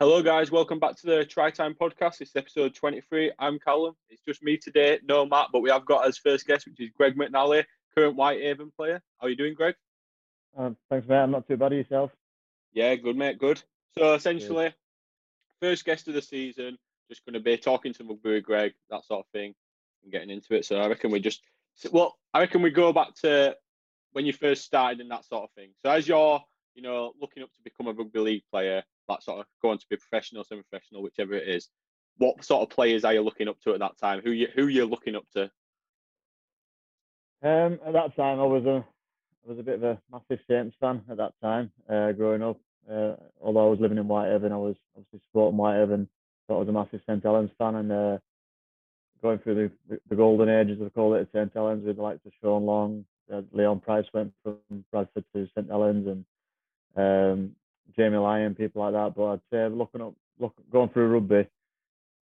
Hello guys, welcome back to the Try Time podcast. It's episode 23. I'm Callum. It's just me today, no Matt, but we have got as first guest, which is Greg McNally, current Whitehaven player. How are you doing, Greg? Thanks, mate. I'm not too bad. Of yourself? Yeah, good, mate. Good. So essentially, yeah. First guest of the season, just going to be talking to rugby with Greg, that sort of thing, and getting into it. So I reckon we go back to when you first started and that sort of thing. So as you're, looking up to become a rugby league player, that sort of going to be professional, semi-professional, whichever it is. What sort of players are you looking up to at that time? Who you looking up to? At that time, I was a bit of a massive Saints fan. At that time, growing up, although I was living in Whitehaven, I was obviously supporting Whitehaven. So I was a massive St. Helens fan, and going through the golden ages, I call it, at St. Helens, with the likes of Sean Long, Leon Price went from Bradford to St. Helens, and Jamie Lyon, people like that. But I'd say going through rugby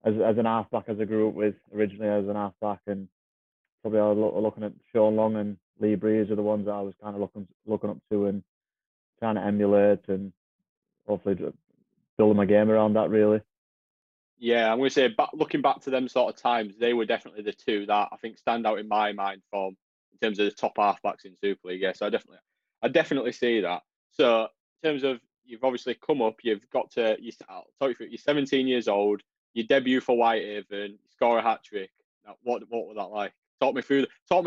as an halfback, as I grew up with originally as an halfback, and probably I was looking at Sean Long and Lee Briers are the ones that I was kind of looking up to and trying to emulate and hopefully building my game around that, really. Yeah, I'm going to say, looking back to them sort of times, they were definitely the two that I think stand out in my mind from in terms of the top halfbacks in Super League. Yeah, so I definitely see that. So in terms of, you've obviously come up, I'll talk you through, you're 17 years old, your debut for Whitehaven, you score a hat-trick. Now, what was that like? Talk me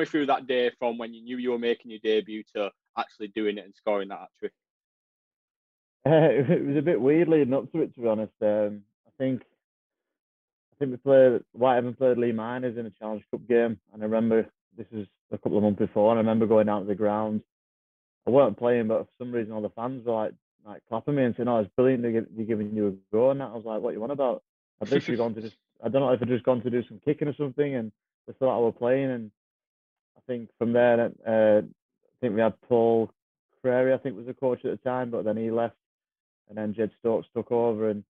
through that day from when you knew you were making your debut to actually doing it and scoring that hat-trick. It was a bit weird leading up to it, to be honest. I think Whitehaven played Lee Miners in a Challenge Cup game, and I remember, this was a couple of months before, and I remember going out to the ground. I weren't playing, but for some reason all the fans were like clapping me and saying, "Oh, it's brilliant, they're giving you a go." And that, I was like, "What you want about?" I'd literally gone to I don't know if I'd just gone to do some kicking or something, and they thought I were playing. And I think from there, I think we had Paul Crary, I think was the coach at the time, but then he left, and then Jed Stokes took over. And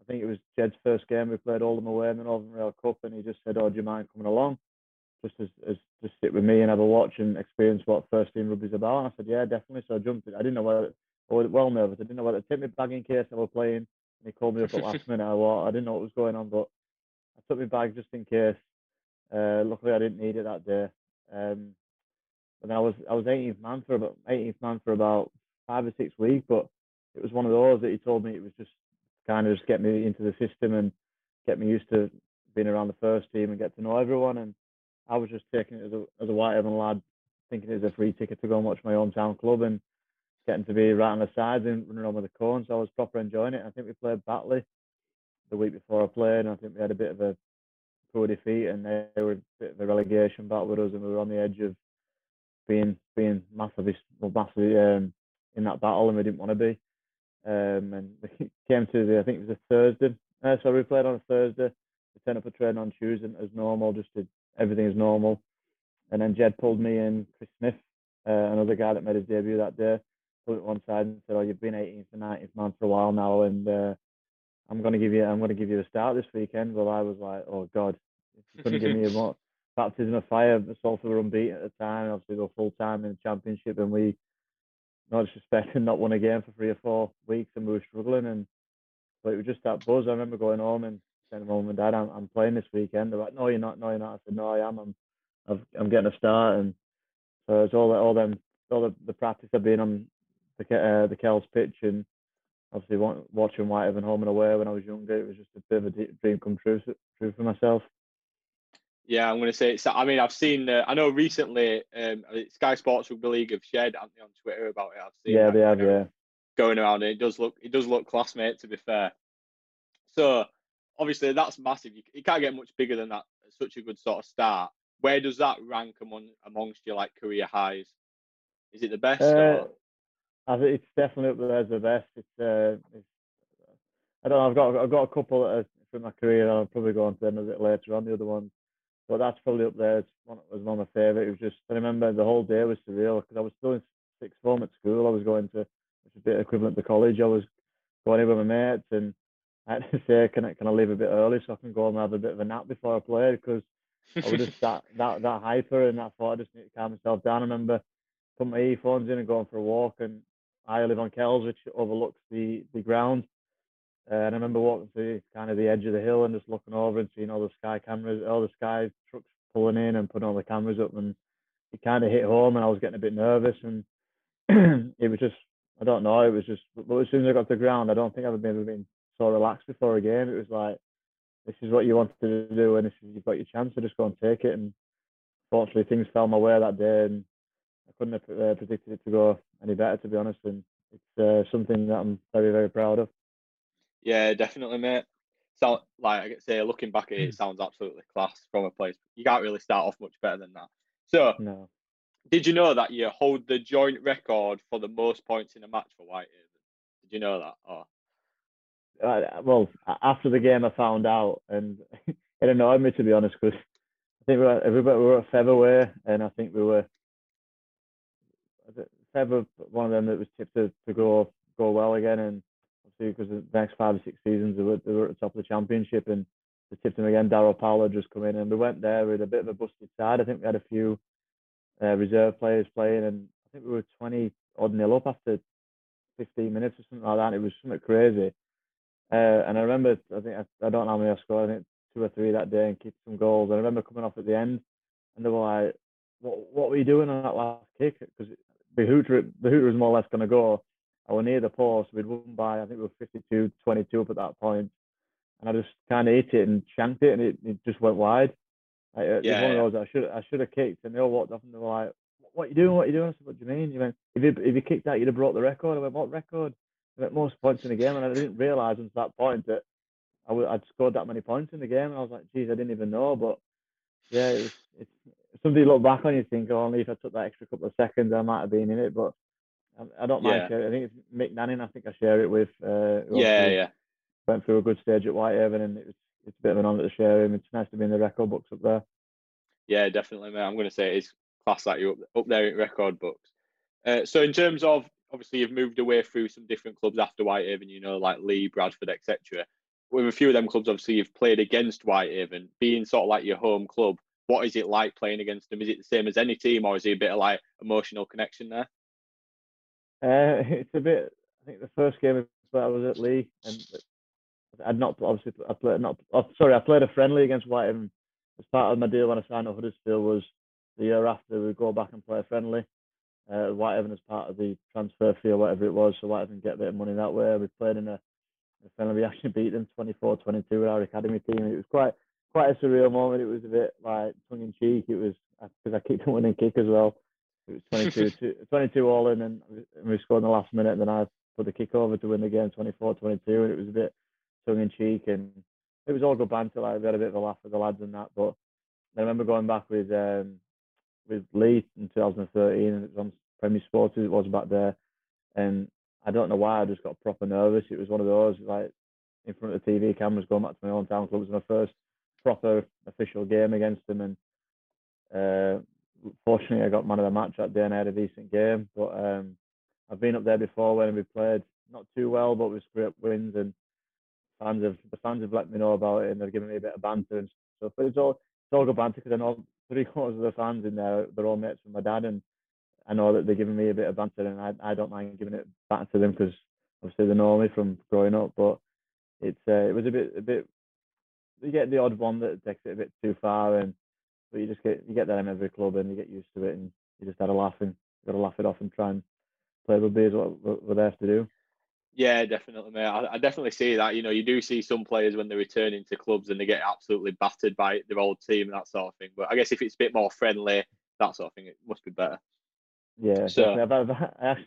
I think it was Jed's first game. We played Oldham away in the Northern Rail Cup, and he just said, "Oh, do you mind coming along? Just sit with me and have a watch and experience what first team rugby's about." And I said, "Yeah, definitely." So I jumped in. I was well nervous. I didn't know whether to take my bag in case I were playing. And he called me up at last minute. I didn't know what was going on, but I took my bag just in case. Luckily, I didn't need it that day. And then I was 18th man for about 5 or 6 weeks. But it was one of those that he told me it was just kind of just get me into the system and get me used to being around the first team and get to know everyone. And I was just taking it as a Whitehaven lad, thinking it was a free ticket to go and watch my hometown club and getting to be right on the sides and running around with the cone. So I was proper enjoying it. I think we played Batley the week before I played, and I think we had a bit of a poor defeat, and they were a bit of a relegation battle with us, and we were on the edge of being massively in that battle, and we didn't want to be. And we came to I think it was a Thursday. So we played on a Thursday. We turned up for training on Tuesday as normal, just to everything is normal, and then Jed pulled me in, Chris Smith, another guy that made his debut that day, pulled it one side and said, "Oh, you've been 18th and 19th man for a while now, and I'm going to give you a start this weekend." Well, I was like, "Oh God, you couldn't give me a baptism of fire." Salford were unbeaten at the time, and obviously they were full time in the championship, and we, no disrespect, and not won a game for 3 or 4 weeks, and we were struggling, but it was just that buzz. I remember going home and saying, "Mum and Dad, I'm playing this weekend." They're like, "No, you're not. No, you're not." I said, "No, I am. I'm getting a start." And so it's all the practice of being on the Kells pitch, and obviously watching Whitehaven home and away when I was younger. It was just a bit of a dream come true for myself. Yeah, I'm going to say it's. I mean, I've seen. I know recently, Sky Sports Rugby League have shared Anthony on Twitter about it. I've seen. Yeah, they have. Yeah, going around, and it does look class, mate, to be fair. So obviously, that's massive. You can't get much bigger than that. It's such a good sort of start. Where does that rank amongst your career highs? Is it the best? I think it's definitely up there as the best. It's I don't know. I've got a couple from my career. I'll probably go on to them a bit later on, the other ones, but that's probably up there. It was one of my favourite. It was just, I remember the whole day was surreal because I was still in sixth form at school. I was going to, which is a bit equivalent to college. I was going in with my mates, and I had to say, can I leave a bit early so I can go home and have a bit of a nap before I play, because I was just that hyper, and I thought I just need to calm myself down. I remember putting my earphones in and going for a walk, and I live on Kells, which overlooks the ground, And I remember walking to kind of the edge of the hill and just looking over and seeing all the Sky cameras, all the Sky trucks pulling in and putting all the cameras up, and it kind of hit home, and I was getting a bit nervous, and it was just, I don't know, it was just, but as soon as I got to the ground, I don't think I've ever been so relaxed before a game. It was like, this is what you wanted to do, and this is, you've got your chance to just go and take it. And fortunately, things fell my way that day, and I couldn't have predicted it to go any better, to be honest. And it's something that I'm very, very proud of. Yeah, definitely, mate. So, like I say, looking back at it, it sounds absolutely class from a place. You can't really start off much better than that. So, no. Did you know that you hold the joint record for the most points in a match for Whitehaven? Did you know that? Oh. Well, after the game, I found out, and it annoyed me, to be honest, because I think we were at Fev away, and I think we were Fev, one of them that was tipped to go well again, and because the next 5 or 6 seasons they were at the top of the championship, and they tipped them again. Darryl Powell had just come in, and we went there with a bit of a busted side. I think we had a few reserve players playing, and I think we were 20-odd nil up after 15 minutes or something like that. It was something crazy. And I remember, I think I don't know how many I scored, I think 2 or 3 that day, and kicked some goals. And I remember coming off at the end, and they were like, "What were you doing on that last kick?" Because the hooter was more or less going to go. I were near the post. We'd won by, I think we were 52-22 up at that point, and I just kind of hit it and shanked it, and it just went wide. It was one of those that I should have kicked, and they all walked off and they were like, "What are you doing? What are you doing?" I said, "What do you mean?" You went, "If you kicked that, you'd have broke the record." I went, "What record?" I went, "Most points in the game," and I didn't realise until that point that I'd scored that many points in the game, and I was like, "Geez, I didn't even know." But yeah, it's somebody look back on you and think, "Oh, only if I took that extra couple of seconds, I might have been in it," but. I don't mind sharing. I think it's Mick Nannin, I think I share it with. Went through a good stage at Whitehaven, and it's a bit of an honour to share him. It's nice to be in the record books up there. Yeah, definitely, mate. I'm going to say it's class that you're up there in record books. So in terms of, obviously, you've moved away through some different clubs after Whitehaven, you know, like Lee, Bradford, etc. With a few of them clubs, obviously, you've played against Whitehaven. Being sort of like your home club, what is it like playing against them? Is it the same as any team, or is there a bit of like emotional connection there? It's a bit. I think the first game I was at Lee, and I played a friendly against Whitehaven. As part of my deal when I signed at Huddersfield was the year after we go back and play a friendly. Whitehaven as part of the transfer fee or whatever it was, so Whitehaven get a bit of money that way. We played in a friendly. We actually beat them 24-22 with our academy team. It was quite a surreal moment. It was a bit like tongue in cheek. It was because I kicked a winning kick as well. It was 22 all in, and we scored in the last minute, and then I put the kick over to win the game 24-22, and it was a bit tongue-in-cheek, and it was all good banter. Like, we had a bit of a laugh with the lads and that, but I remember going back with Lee in 2013, and it was on Premier Sports as it was back there, and I don't know why, I just got proper nervous. It was one of those, like, in front of the TV cameras, going back to my own town club. It was my first proper official game against them, and fortunately, I got man of the match that day, and I had a decent game. But I've been up there before when we played not too well, but with great wins, and the fans have let me know about it, and they've given me a bit of banter and stuff. But it's all good banter, because I know 3/4 of the fans in there, they're all mates with my dad, and I know that they're giving me a bit of banter, and I don't mind giving it back to them, because obviously they know me from growing up. But it was a bit you get the odd one that takes it a bit too far, and. But you get that in every club, and you get used to it, and you just had a laugh, and you got to laugh it off and try and play rugby is what we're there to do. Yeah, definitely, mate. I definitely see that. You know, you do see some players when they're returning to clubs and they get absolutely battered by their old team and that sort of thing. But I guess if it's a bit more friendly, that sort of thing, it must be better. Yeah. So I've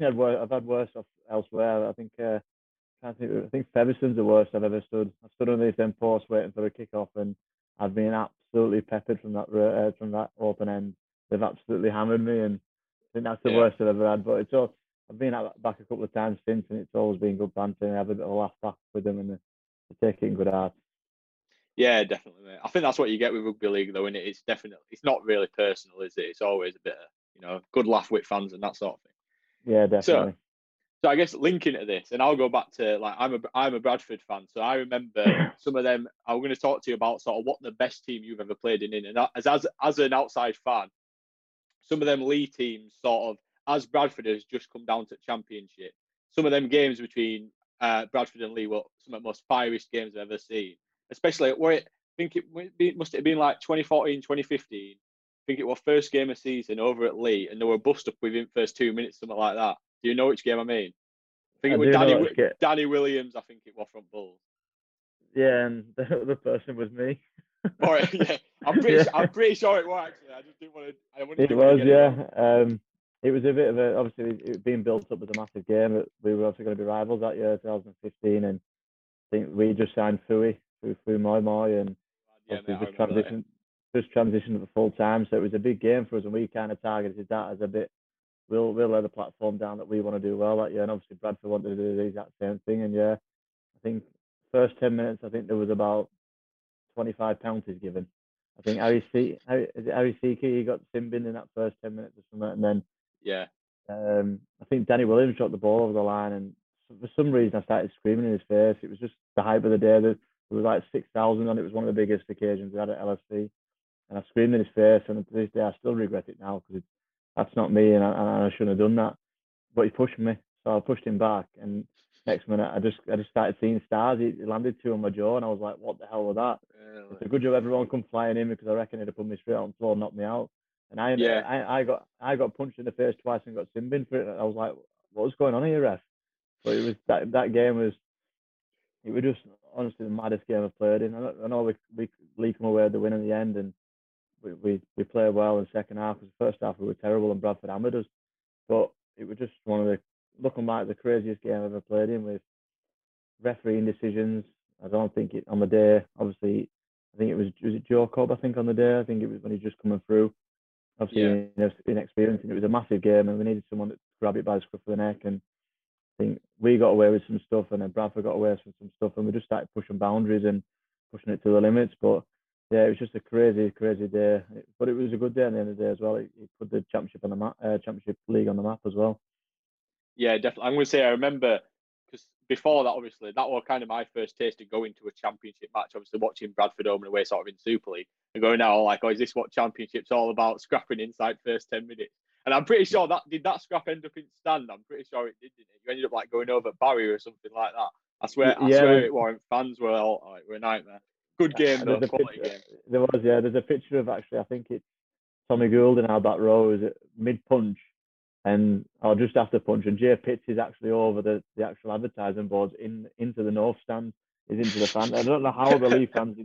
had worse off elsewhere. I think Feverson's the worst I've ever stood. I've stood underneath them posts waiting for a kickoff, and I've been absolutely peppered from that open end. They've absolutely hammered me, and I think that's the worst I've ever had. But I've been back a couple of times since, and it's always been good banter. I have a bit of a laugh back with them, and they take it in good heart. Yeah, definitely, mate. I think that's what you get with rugby league, though, and it's definitely, it's not really personal, is it? It's always a bit of, you know, good laugh with fans and that sort of thing. Yeah, definitely. So I guess linking to this, and I'll go back to, like, I'm a Bradford fan, so I remember some of them. I'm going to talk to you about sort of what the best team you've ever played in, and as an outside fan, some of them Lee teams sort of, as Bradford has just come down to championship, some of them games between Bradford and Lee were some of the most fieriest games I've ever seen. Especially, I think it must have been like 2014, 2015. I think it was first game of season over at Lee, and they were bust up within first 2 minutes, something like that. Do you know which game I mean? I think it was Danny Williams, I think it was, from Bulls. Yeah, and the other person was me. All right, yeah. I'm pretty sure it was, actually. I just didn't want to... It was a bit of a... Obviously, it being built up as a massive game. But we were obviously going to be rivals that year, 2015, and I think we just signed Fui Moimoi, and transitioned at full time. So it was a big game for us, and we kind of targeted that as a bit... We'll lay the platform down that we want to do well that year, and obviously Bradford wanted to do the exact same thing. And yeah, I think first 10 minutes, I think there was about 25 penalties given. I think Harry Siki, he got simbin in that first 10 minutes or something, and then I think Danny Williams shot the ball over the line, and for some reason I started screaming in his face. It was just the hype of the day. There was like 6,000 on it. Was one of the biggest occasions we had at LFC, and I screamed in his face, and to this day I still regret it now, because that's not me, and I shouldn't have done that. But he pushed me, so I pushed him back. And next minute, I just started seeing stars. He landed two on my jaw, and I was like, "What the hell was that?" Really? It's a good job everyone come flying in, because I reckon he'd have put me straight on the floor and knocked me out. And I got punched in the face twice and got simbin for it. And I was like, "What's going on here, ref?" But it was that game was. It was just honestly the maddest game I've played in. I know we come away with the win in the end, and we played well in the second half, because the first half we were terrible and Bradford hammered us. But it was just one of the, looking back, the craziest game I've ever played in, with refereeing decisions. I don't think it, on the day, obviously, I think it was Joe Cobb, I think, on the day. I think it was when he was just coming through. Obviously, inexperienced, and it was a massive game, and we needed someone to grab it by the scruff of the neck. And I think we got away with some stuff, and then Bradford got away with some stuff, and we just started pushing boundaries and pushing it to the limits. But yeah, it was just a crazy, crazy day. But it was a good day at the end of the day as well. It put the championship on the map, championship league on the map as well. Yeah, definitely. I'm going to say I remember, because before that, obviously, that was kind of my first taste of going to a championship match. Obviously, watching Bradford home and away, sort of in Super League, and going out like, "Oh, is this what championship's all about? Scrapping inside first 10 minutes." And I'm pretty sure that scrap end up in stand? I'm pretty sure it did, didn't it? You ended up like going over barrier or something like that. I swear it wasn't. Fans were all like, "We're a nightmare." Good game, though. There was, yeah. There's a picture of, actually, I think it's Tommy Gould in our back row, is it mid-punch, and or just after punch, and Jay Pitts is actually over the actual advertising boards into the north stand, is into the fans. I don't know how the Leaf fans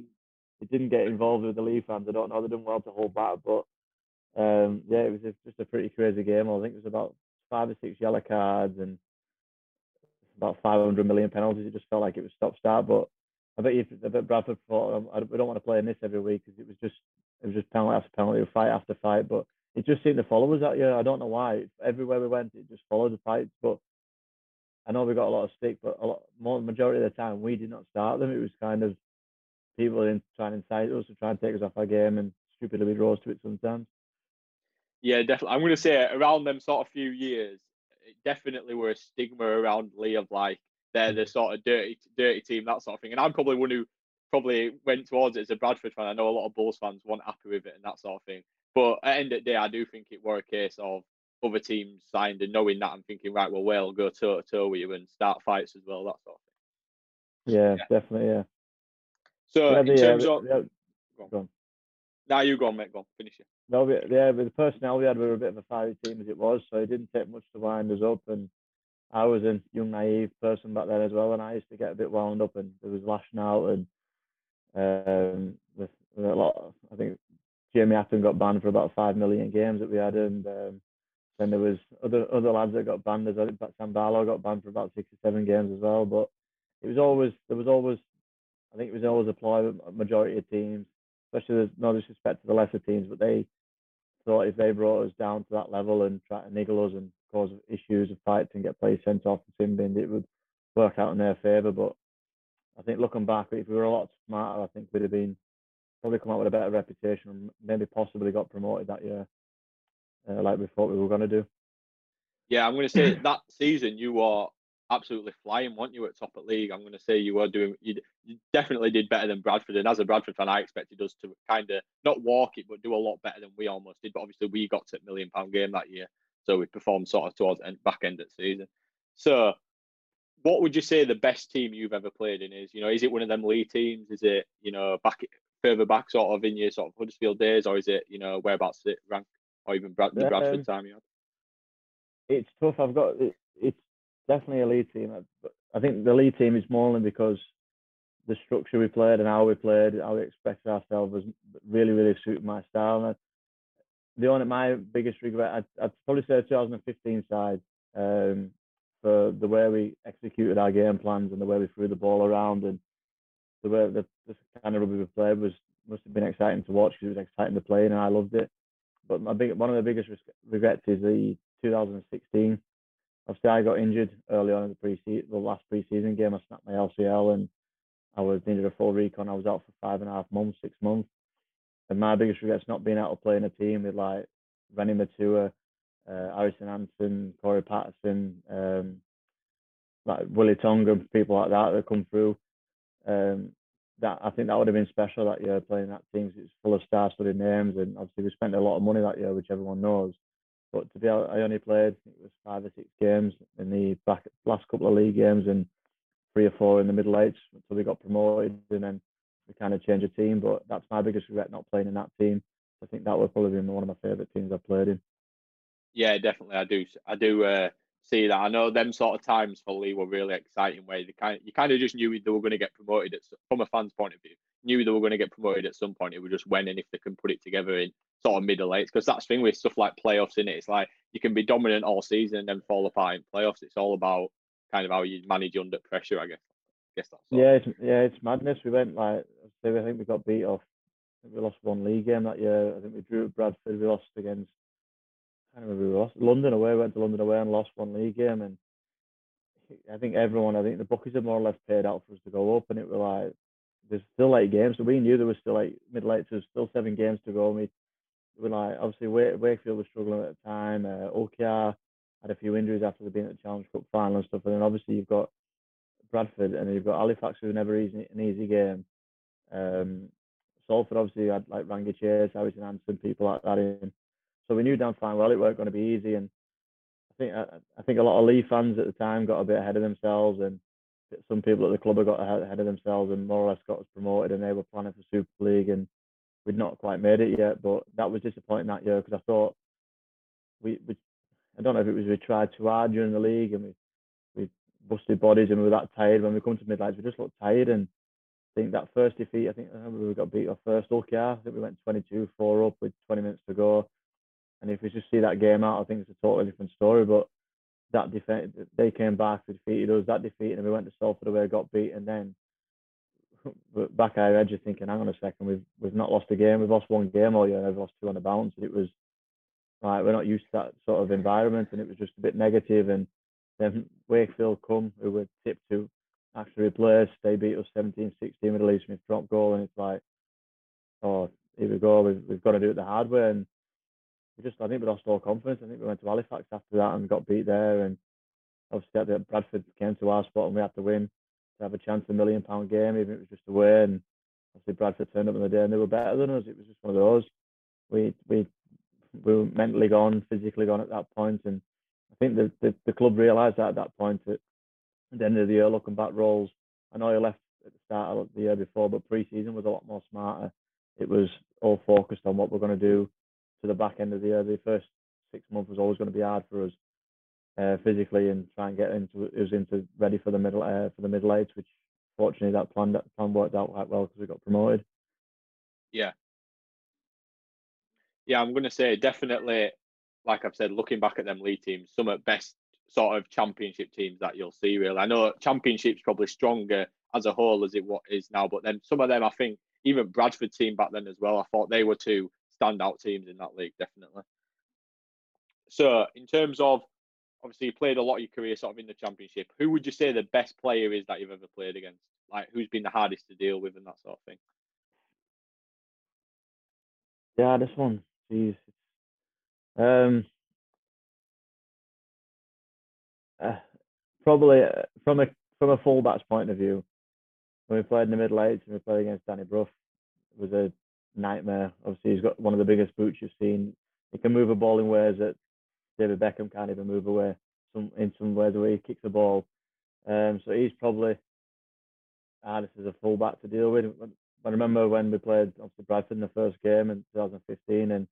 didn't get involved with the Leaf fans. I don't know. They've done well to hold back, but yeah, it was just a pretty crazy game. I think it was about 5 or 6 yellow cards and about 500 million penalties. It just felt like it was stop-start, but I bet Bradford thought, "We don't want to play in this every week," because it was just penalty after penalty, fight after fight. But it just seemed to follow us that year. I don't know why. Everywhere we went, it just followed the fights. But I know we got a lot of stick, but the majority of the time we did not start them. It was kind of people trying to incite us to try and take us off our game, and stupidly we rose to it sometimes. Yeah, definitely. I'm going to say around them sort of few years, it definitely were a stigma around Lee of like, they're the sort of dirty team, that sort of thing. And I'm probably one who probably went towards it as a Bradford fan. I know a lot of Bulls fans weren't happy with it and that sort of thing. But at the end of the day, I do think it were a case of other teams signed and knowing that and thinking, right, well, we'll go toe-to-toe with you and start fights as well, that sort of thing. Yeah. Definitely, yeah. So in terms of... Go on. Now you go on, mate. Go on, finish it. No, but the personnel we had were a bit of a fiery team as it was, so it didn't take much to wind us up, and I was a young, naive person back then as well, and I used to get a bit wound up, and there was lashing out, and with a lot of, I think Jamie Atton got banned for about 5 million games that we had, and then there was other lads that got banned. As I think Sam Barlow got banned for about 6 or 7 games as well. But it was always a ploy with a majority of teams, especially there's no disrespect to the lesser teams, but they thought if they brought us down to that level and tried to niggle us and cause issues and fights and get players sent off and simbin, it would work out in their favour. But I think looking back, if we were a lot smarter, I think we'd have been probably come out with a better reputation and maybe possibly got promoted that year, like we thought we were going to do. Yeah, I'm going to say that season you were absolutely flying, weren't you, at top of league? I'm going to say you definitely did better than Bradford, and as a Bradford fan, I expected us to kind of not walk it, but do a lot better than we almost did. But obviously, we got to a £1 million game that year. So we performed sort of towards back end of the season. So what would you say the best team you've ever played in is? You know, is it one of them league teams? Is it, you know, back further back sort of in your sort of Huddersfield days, or is it, you know, whereabouts it rank, or even the Bradford time you had? It's tough. It's definitely a league team. I think the league team is more only because the structure we played and how we played, how we expected ourselves, was really, really suited my style. And my biggest regret, I'd probably say the 2015 side, for the way we executed our game plans and the way we threw the ball around and the way the kind of rugby we played must have been exciting to watch because it was exciting to play in and I loved it. But one of the biggest regrets is the 2016. Obviously, I got injured early on in the last pre-season game. I snapped my LCL and I was needed a full recon. I was out for 6 months. And my biggest regret is not being able to play in a team with like Rennie Matua, Harrison Hansen, Corey Patterson, like Willie Tonga, people like that come through. I think that would have been special that year, playing that team. It's full of star-studded names, and obviously we spent a lot of money that year, which everyone knows. But to be honest, I only played, it was 5 or 6 games in the last couple of league games, and 3 or 4 in the middle eights until we got promoted, and then we kind of changed the team. But that's my biggest regret, not playing in that team. I think that would probably be one of my favourite teams I've played in. Yeah, definitely. I do see that. I know them sort of times for Lee were really exciting, where you kind of just knew they were going to get promoted from a fan's point of view. Knew they were going to get promoted at some point. It was just when and if they can put it together in sort of middle eights. Because that's the thing with stuff like playoffs, isn't it? It's like you can be dominant all season and then fall apart in playoffs. It's all about kind of how you manage under pressure, I guess. It's madness. We went like, I think we got beat off. I think we lost one league game that year. I think we drew at Bradford. We lost against, I don't remember, we lost London away. Went to London away and lost one league game. And I think the bookies are more or less paid out for us to go up. And it was like, there's still 8 games, so we knew there was still 8 middle eights. There's still 7 games to go. We were like, obviously Wakefield was struggling at the time. OKR had a few injuries after they'd been at the Challenge Cup final and stuff. And then obviously you've got Bradford, and then you've got Halifax, who were never an easy game. Salford obviously had like Rangi Chase, Harrison Hansen, people like that in. So we knew damn fine well it weren't going to be easy. And I think a lot of Leaf fans at the time got a bit ahead of themselves, and some people at the club have got ahead of themselves and more or less got us promoted, and they were planning for Super League, and we'd not quite made it yet. But that was disappointing that year, because I thought I don't know if it was we tried too hard during the league and we busted bodies and we were that tired. When we come to mid-lights, we just looked tired. And I think that first defeat, I remember we got beat off first OKR. I think we went 22-4 up with 20 minutes to go. And if we just see that game out, I think it's a totally different story. But that defeat, they came back, they defeated us, that defeat, and we went to Salford away, got beat, and then back at our edge, you're thinking, hang on a second, we've not lost a game, we've lost one game all year, and I've lost 2 on the bounce. And it was like, we're not used to that sort of environment, and it was just a bit negative. And then Wakefield come, who were tipped to actually replace, they beat us 17-16 with a Lee Smith drop goal, and it's like, oh, here we go, we've got to do it the hard way. And I think we lost all confidence. I think we went to Halifax after that and got beat there. And obviously, Bradford came to our spot and we had to win to have a chance at £1 million game, even if it was just away. And obviously, Bradford turned up in the day and they were better than us. It was just one of those. We were mentally gone, physically gone at that point. And I think the club realised that at that point. That at the end of the year, looking back, Rolls, I know he left at the start of the year before, but pre-season was a lot more smarter. It was all focused on what we're going to do. To the back end of the year, the first 6 months was always going to be hard for us physically, and try and get into ready for the middle age, which fortunately that plan worked out quite well because we got promoted. Yeah, I'm going to say definitely, like I've said, looking back at them league teams, some of best sort of championship teams that you'll see. Really, I know championship's probably stronger as a whole as it what is now, but then some of them, I think even Bradford team back then as well, I thought they were two standout teams in that league, definitely. So, in terms of, obviously, you played a lot of your career sort of in the championship. Who would you say the best player is that you've ever played against? Like, who's been the hardest to deal with and that sort of thing? Yeah, this one. Jeez. Probably from a fullback's point of view, when we played in the middle eights and we played against Danny Brough, it was a nightmare. Obviously, he's got one of the biggest boots you've seen. He can move a ball in ways that David Beckham can't even move away. In some ways, the way he kicks the ball, So he's probably hardest as a fullback to deal with. I remember when we played obviously Bradford in the first game in 2015, and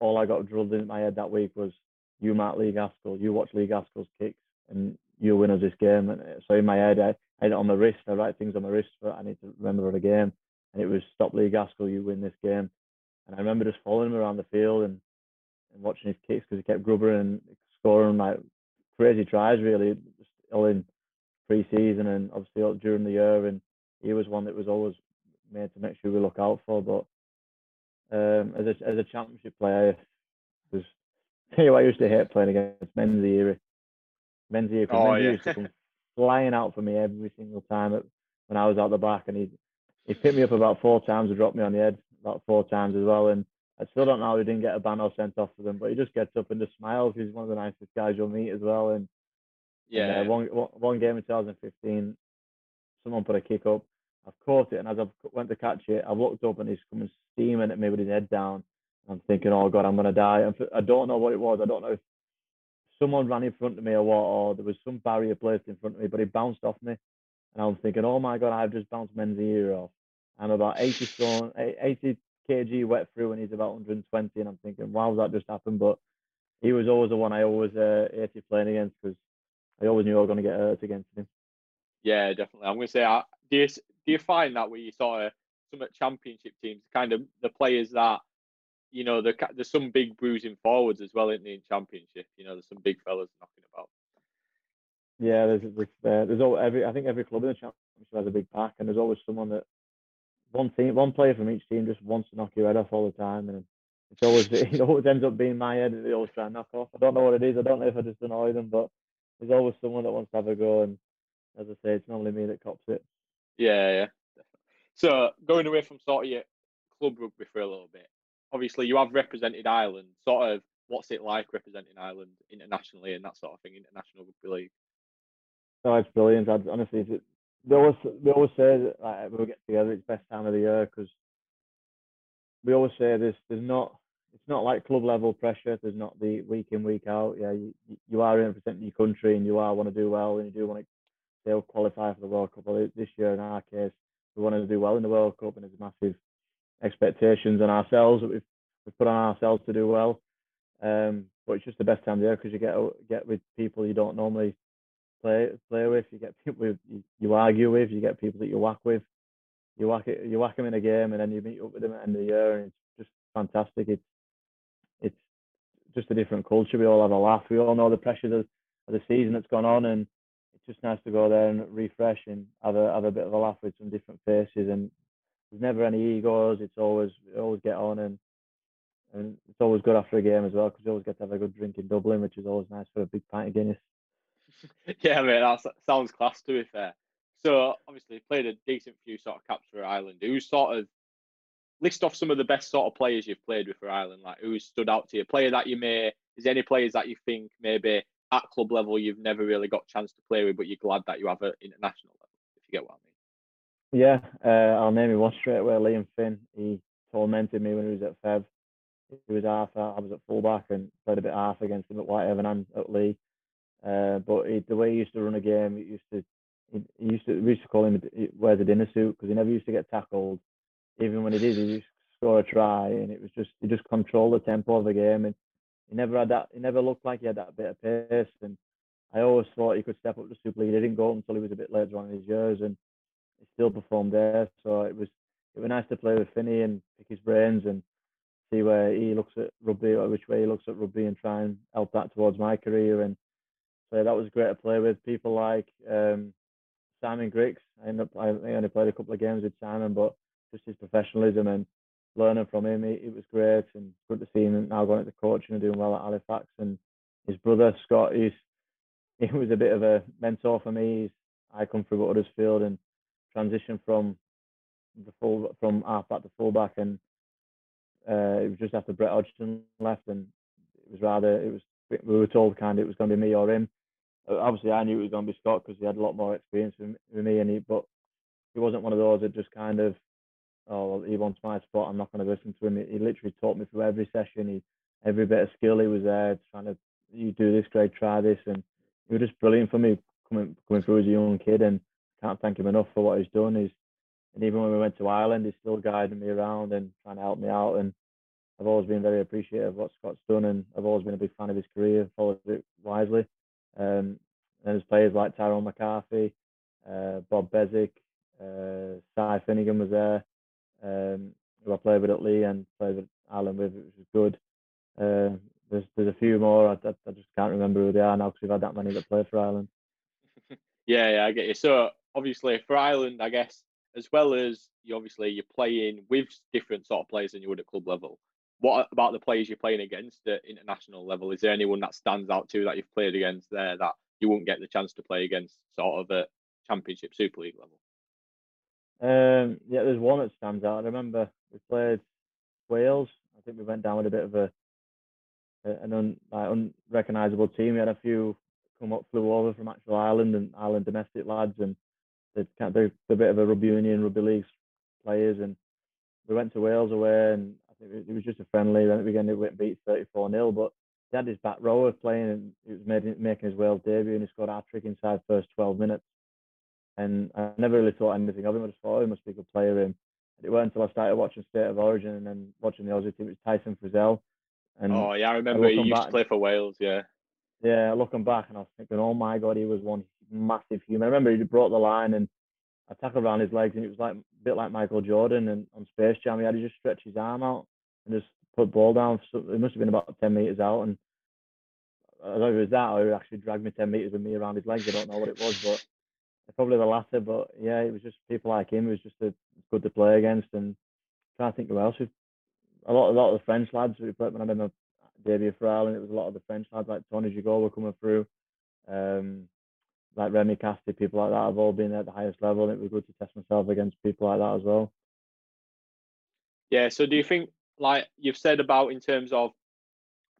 all I got drilled in my head that week was, you mark Lee Gaskell, you watch Lee Gaskell's kicks, and you win us this game. And so in my head, I had it on my wrist. I write things on my wrist, but I need to remember the game. And it was, stop Lee Gaskell, you win this game. And I remember just following him around the field and watching his kicks, because he kept grubbering and scoring like crazy tries, really, just all in pre-season and obviously all during the year. And he was one that was always made to make sure we look out for. But as a championship player, I used to hate playing against Menzieri. Menzieri used to come flying out for me every single time when I was out the back, and he picked me up about 4 times and dropped me on the head about 4 times as well. And I still don't know how he didn't get a ban or sent off for them, but he just gets up and just smiles. He's one of the nicest guys you'll meet as well. And yeah, one game in 2015, someone put a kick up. I've caught it, and as I went to catch it, I looked up and he's coming steaming at me with his head down. I'm thinking, oh God, I'm going to die. And I don't know what it was. I don't know if someone ran in front of me or what, or there was some barrier placed in front of me, but it bounced off me. And I'm thinking, oh my God, I've just bounced Menzieri off. I'm about 80 stone, 80 kg wet through, and he's about 120. And I'm thinking, wow, that just happened. But he was always the one I always hated playing against, because I always knew I was going to get hurt against him. Yeah, definitely. I'm going to say, do you find that where you sort of, some at championship teams, kind of the players that, you know, there's some big bruising forwards as well, isn't there, in championship? You know, there's some big fellas knocking about. Yeah, I think every club in the championship has a big pack, and there's always someone that one player from each team just wants to knock your head off all the time, and it always ends up being my head that they always try and knock off. I don't know what it is. I don't know if I just annoy them, but there's always someone that wants to have a go, and as I say, it's normally me that cops it. Yeah. So going away from sort of your club rugby for a little bit. Obviously, you have represented Ireland. Sort of, what's it like representing Ireland internationally and that sort of thing, international rugby league? No, it's brilliant. Honestly, we always say that, like, we'll get together, it's best time of the year, because we always say this. It's not like club level pressure. There's not the week in, week out. Yeah, you are representing your country, and you are want to do well, and you do want to still qualify for the World Cup. Well, this year, in our case, we want to do well in the World Cup, and it's massive expectations on ourselves that we've put on ourselves to do well, but it's just the best time of the year, because you get with people you don't normally play with. You get people you argue with, you get people that you whack with, you whack them in a game, and then you meet up with them at the end of the year, and it's just fantastic. It's just a different culture. We all have a laugh. We all know the pressure of the season that's gone on, and it's just nice to go there and refresh and have a bit of a laugh with some different faces. And there's never any egos. It's always, you always get on, and it's always good after a game as well, because you always get to have a good drink in Dublin, which is always nice for a big pint of Guinness. Yeah, mate, that sounds class, to be fair. So obviously, you played a decent few sort of caps for Ireland. Who sort of, list off some of the best sort of players you've played with for Ireland? Like, who stood out to you? Is there any players that you think maybe at club level you've never really got a chance to play with, but you're glad that you have at international level? If you get what I mean. Yeah, I'll name him one straight away, Liam Finn. He tormented me when he was at Fev. He was half, I was at fullback, and played a bit half against him at Whitehaven and at Lee. But the way he used to run a game, we used to call him, he wears a dinner suit, because he never used to get tackled. Even when he did, he used to score a try, and it was just, he just controlled the tempo of the game, and he never looked like he had that bit of pace. And I always thought he could step up to Super League. He didn't go until he was a bit later on in his years, and he still performed there. So it was nice to play with Finney and pick his brains and see where he looks at rugby, or which way he looks at rugby, and try and help that towards my career. And so that was great to play with. People like Simon Griggs. I only played a couple of games with Simon, but just his professionalism and learning from him, it was great, and good to see him now going into coaching and doing well at Halifax. And his brother Scott, he was a bit of a mentor for me. I come through Huddersfield and transition from halfback to fullback, and it was just after Brett Hodgson left, and we were told kind of it was going to be me or him. Obviously, I knew it was going to be Scott, because he had a lot more experience with me, but he wasn't one of those that just kind of, oh, he wants my spot, I'm not going to listen to him. He literally taught me through every session. Every bit of skill he was there, trying to, you do this, Greg, try this, and it was just brilliant for me coming through as a young kid, and can't thank him enough for what he's done. And even when we went to Ireland, he's still guiding me around and trying to help me out. And I've always been very appreciative of what Scott's done, and I've always been a big fan of his career and followed it wisely. And there's players like Tyrone McCarthy, Bob Bezic, Cy Finnegan was there, who I played with at Lee and played with Ireland with, which was good. There's a few more. I just can't remember who they are now because we've had that many that play for Ireland. Yeah, I get you. So obviously for Ireland, I guess, as well as you're playing with different sort of players than you would at club level, what about the players you're playing against at international level? Is there anyone that stands out to that you've played against there that you wouldn't get the chance to play against sort of at Championship, Super League level? Yeah, there's one that stands out. I remember we played Wales. I think we went down with a bit of an unrecognisable team. We had a few flew over from actual Ireland and Ireland domestic lads, and they're a bit of a rugby union, rugby league players. And we went to Wales away, and I think it was just a friendly. Then we ended up beat 34-0, but he had his back rower playing, and he was making his Wales debut, and he scored a hat-trick inside the first 12 minutes. And I never really thought anything of him. I just thought, oh, he must be a good player. And it weren't until I started watching State of Origin and then watching the Aussie team, it was Tyson Frizzell. And oh yeah, I remember he used to play for Wales. Yeah. Yeah, looking back, and I was thinking, oh my God, he was one massive human. I remember he brought the line and I tackled around his legs, and it was like a bit like Michael Jordan and on Space Jam. He had to just stretch his arm out and just put the ball down. So it must have been about 10 metres out. And I don't know if it was that or he actually dragged me 10 metres with me around his legs. I don't know what it was, but probably the latter. But yeah, it was just people like him. It was just good to play against. And I'm trying to think who else. A lot of the French lads who played when I did my debut for Ireland, it was a lot of the French lads like Tony Gigot were coming through, like Remy Casti, people like that have all been at the highest level, and it was good to test myself against people like that as well. Yeah, so do you think, like you've said about in terms of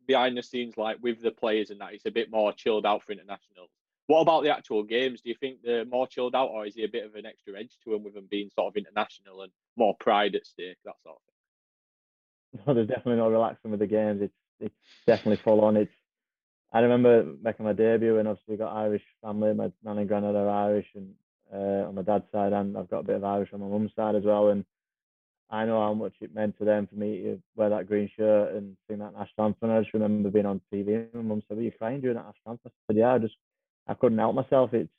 behind the scenes, like with the players and that, it's a bit more chilled out for internationals. What about the actual games? Do you think they're more chilled out, or is there a bit of an extra edge to them with them being sort of international and more pride at stake, that sort of thing? No, there's definitely no relaxing with the games. It's definitely full on. I remember making my debut, and obviously got Irish family. My nan and granddad are Irish, and on my dad's side, and I've got a bit of Irish on my mum's side as well. And I know how much it meant to them for me to wear that green shirt and sing that national anthem. I just remember being on TV, and my mum said, "Were you crying during that national anthem?" I said, "Yeah, I couldn't help myself. It's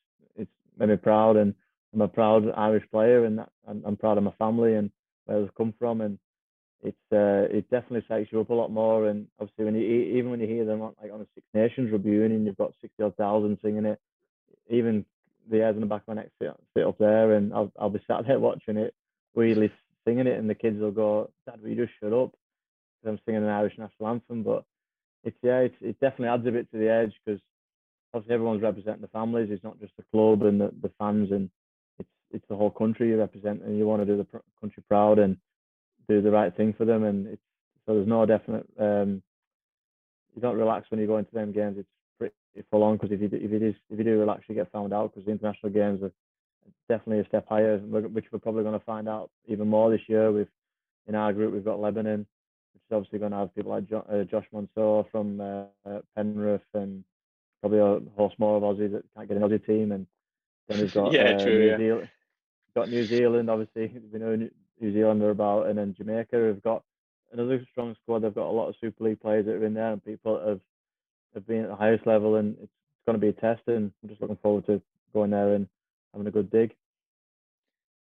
made me proud, and I'm a proud Irish player, and I'm proud of my family and where I've come from, and." It definitely psychs you up a lot more, and obviously when you hear them on a Six Nations rugby union, you've got 60,000 singing it. Even the hairs on the back of my neck sit up there, and I'll be sat there watching it, weirdly singing it, and the kids will go, "Dad, will you just shut up?" Because I'm singing an Irish national anthem. But it definitely adds a bit to the edge, because obviously everyone's representing the families. It's not just the club and the fans, and it's the whole country you represent, and you want to do the country proud and do the right thing for them, and there's no definite. You don't relax when you go into them games. It's pretty full on, because if you do relax, you get found out, because the international games are definitely a step higher, which we're probably going to find out even more this year. In our group we've got Lebanon, which is obviously going to have people like Josh Monsoor from Penrith, and probably a host more of Aussie that can't get an Aussie team, and then we've got New Zealand, obviously we know. New Zealand are about, and then Jamaica have got another strong squad. They've got a lot of Super League players that are in there, and people have been at the highest level, and it's going to be a test, and I'm just looking forward to going there and having a good dig.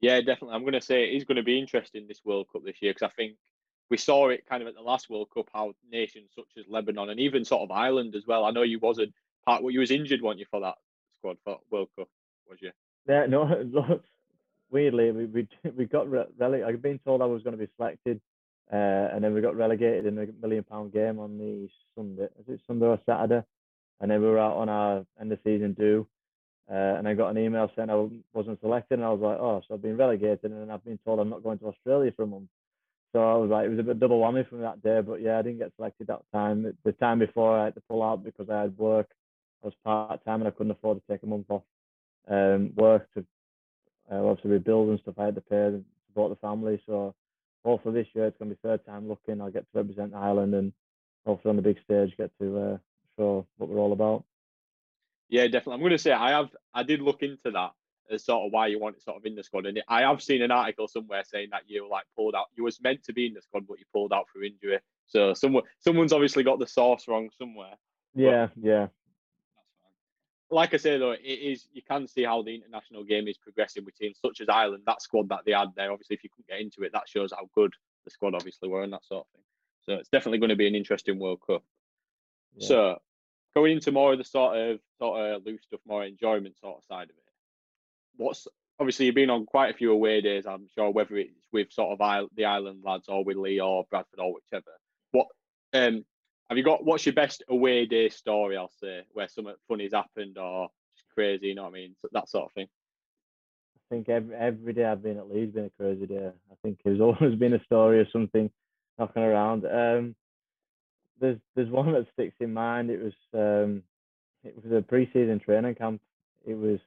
Yeah, definitely. I'm going to say it is going to be interesting, this World Cup this year, because I think we saw it kind of at the last World Cup, how nations such as Lebanon and even sort of Ireland as well. I know you was injured, weren't you, for that squad for World Cup, was you? Yeah, no. Weirdly, we got relegated. I'd been told I was going to be selected, and then we got relegated in a £1 million game on the Sunday. Is it Sunday or Saturday? And then we were out on our end of season due, and I got an email saying I wasn't selected, and I was like, oh, so I've been relegated, and then I've been told I'm not going to Australia for a month. So I was like, it was a bit double whammy from that day, but yeah, I didn't get selected that time. The time before, I had to pull out because I had work. I was part time, and I couldn't afford to take a month off work to. Obviously with bills and stuff I had to pay and support the family, so hopefully this year it's going to be third time looking. I'll get to represent Ireland, and hopefully on the big stage get to show what we're all about. Yeah, definitely. I'm going to say I did look into that as sort of why you want it sort of in the squad, and I have seen an article somewhere saying that you like pulled out. You was meant to be in the squad, but you pulled out through injury. So someone's obviously got the source wrong somewhere. Yeah, yeah. Like I say though, it is, you can see how the international game is progressing with teams such as Ireland. That squad that they had there, obviously, if you couldn't get into it, that shows how good the squad obviously were and that sort of thing. So it's definitely going to be an interesting World Cup. Yeah. So going into more of the sort of loose stuff, more enjoyment sort of side of it. What's obviously you've been on quite a few away days, I'm sure, whether it's with sort of the Ireland lads or with Lee or Bradford or whichever. What have you got? What's your best away day story? I'll say where something funny's happened or just crazy. You know what I mean? So that sort of thing. I think every day I've been at Leeds been a crazy day. I think there's always been a story of something knocking around. There's one that sticks in mind. It was a pre-season training camp. It was,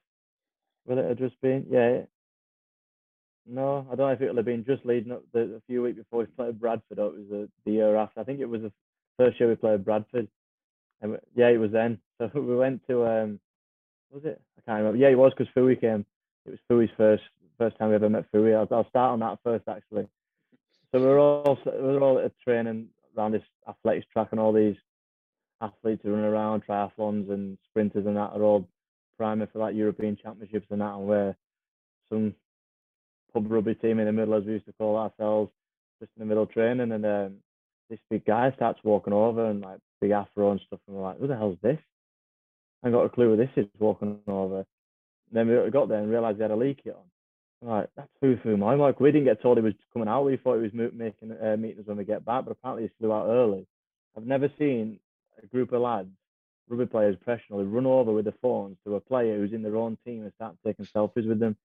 will it have just been? Yeah. No, I don't know if it would have been just leading up a few weeks before we played Bradford, or it was the year after. I think it was the first year we played Bradford. And yeah, it was then. So we went to, was it? I can't remember. Yeah, it was because Fui came. It was Fui's first time we ever met Fui. I'll start on that first, actually. So we were all at training around this athletics track, and all these athletes running around, triathlons and sprinters and that are all priming for like European championships and that, and we're some pub rugby team in the middle, as we used to call ourselves, just in the middle of training, and this big guy starts walking over and like big afro and stuff, and we're like, who the hell's this? I got a clue who this is walking over. And then we got there and realised he had a leak kit on. Right, like, that's Fui Moimoi. We didn't get told he was coming out. We thought he was making meeting us when we get back, but apparently he flew out early. I've never seen a group of lads, rugby players professionally, run over with the phones to a player who's in their own team and start taking selfies with them.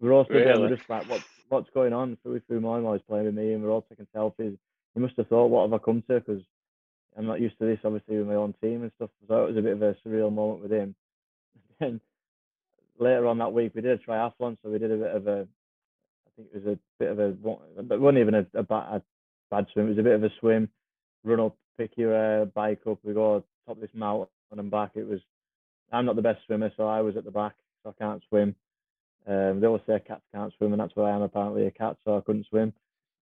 We're all stood there, we're just like, what's going on? Fui Moimoi is playing with me, and we're all taking selfies. You must have thought, what have I come to? Because I'm not used to this, obviously, with my own team and stuff. So it was a bit of a surreal moment with him. And later on that week, we did a triathlon, so we did a bit of a, I think it was a bit of a, but wasn't even a bad swim. It was a bit of a swim, run up, pick your bike up. We go top this mountain and back. It was, I'm not the best swimmer, so I was at the back, so I can't swim. They always say cats can't swim, and that's why I am apparently a cat, so I couldn't swim.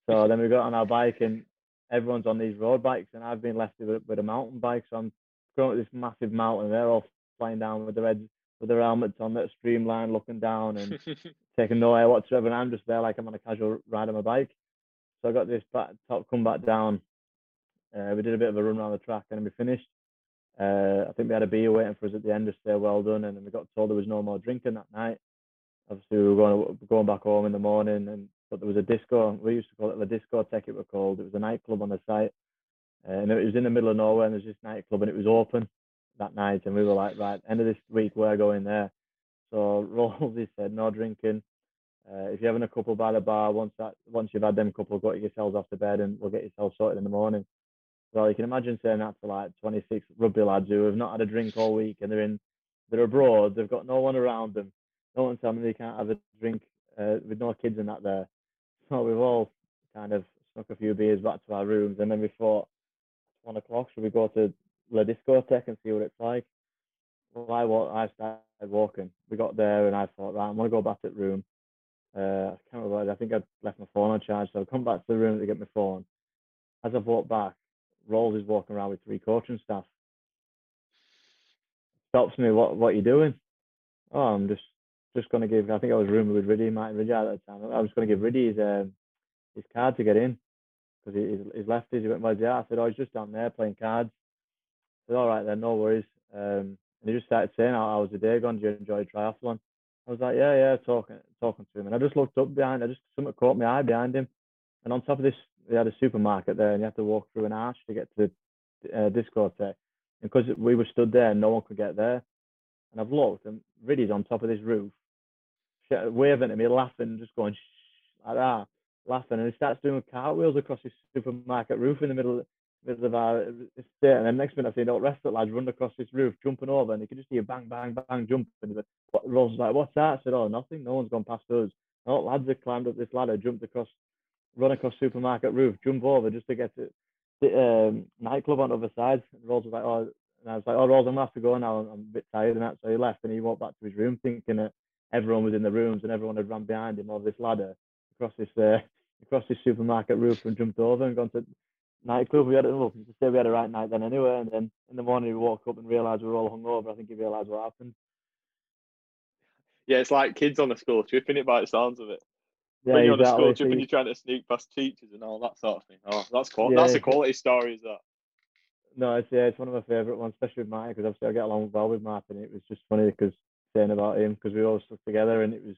So then we got on our bike, and everyone's on these road bikes, and I've been left with a mountain bike, so I'm going up this massive mountain, and they're all flying down with their heads, with their helmets on, that streamline, looking down and taking no air whatsoever. And I'm just there like I'm on a casual ride on my bike. So I got this come back down. We did a bit of a run around the track, and then we finished. I think we had a beer waiting for us at the end to say well done, and then we got told there was no more drinking that night. Obviously, we were going back home in the morning, but there was a disco. We used to call it the discotheque, it was called. It was a nightclub on the site, and it was in the middle of nowhere, and there's this nightclub, and it was open that night, and we were like, right, end of this week, we're going there. So Rolls, he said, no drinking. If you're having a couple by the bar, once you've had them couple, go get yourselves off to bed and we'll get yourselves sorted in the morning. Well, you can imagine saying that to like 26 rugby lads who have not had a drink all week, and they're abroad, they've got no one around them. No one telling them they can't have a drink with no kids and that there. So we've all kind of snuck a few beers back to our rooms, and then we thought, 1 o'clock, should we go to La Discotheque and see what it's like? Well, I started walking. We got there, and I thought, right, I'm going to go back to the room. I can't remember. I think I'd left my phone on charge, so I've come back to the room to get my phone. As I've walked back, Rolls is walking around with 3 coaching staff. Stops me, what are you doing? Oh, I'm just going to give, I think I was rooming with Riddy, Martin Riddy at that time. I was going to give Riddy his card to get in, because his lefties, he went, well, yeah. I said, oh, he's just down there playing cards. I said, all right then, no worries. And he just started saying, how was the day gone? Did you enjoy triathlon? I was like, yeah, talking to him. And I just looked up behind, something caught my eye behind him. And on top of this, they had a supermarket there, and you had to walk through an arch to get to the discotheque. And because we were stood there, no one could get there. And I've looked, and Riddy's on top of this roof, waving at me, laughing, just going, shh, like that, laughing. And he starts doing cartwheels across this supermarket roof in the middle of our estate. And then next minute, I see an old rest of lads run across this roof, jumping over, and you could just hear bang, bang, bang, jumping. And Rolls was like, what's that? I said, oh, nothing. No one's gone past us. And all lads have climbed up this ladder, jumped across, run across supermarket roof, jump over just to get to the nightclub on the other side. And Rolls was like, oh, And I was like, oh, Ross, I'm going to have to go now. I'm a bit tired and that. So he left and he walked back to his room thinking that everyone was in the rooms and everyone had run behind him over this ladder across this supermarket roof and jumped over and gone to nightclub. We had it up. He said we had a right night then anyway. And then in the morning we woke up and realised we were all hungover. I think he realised what happened. Yeah, it's like kids on a school trip, isn't it, by the sounds of it? Yeah, when you're exactly on a school trip and you're trying to sneak past teachers and all that sort of thing. Oh, that's cool. Yeah. That's a quality story, is that? No, it's one of my favourite ones, especially with Martin, because obviously I get along well with Martin. It was just funny because saying about him, because we all stuck together and it was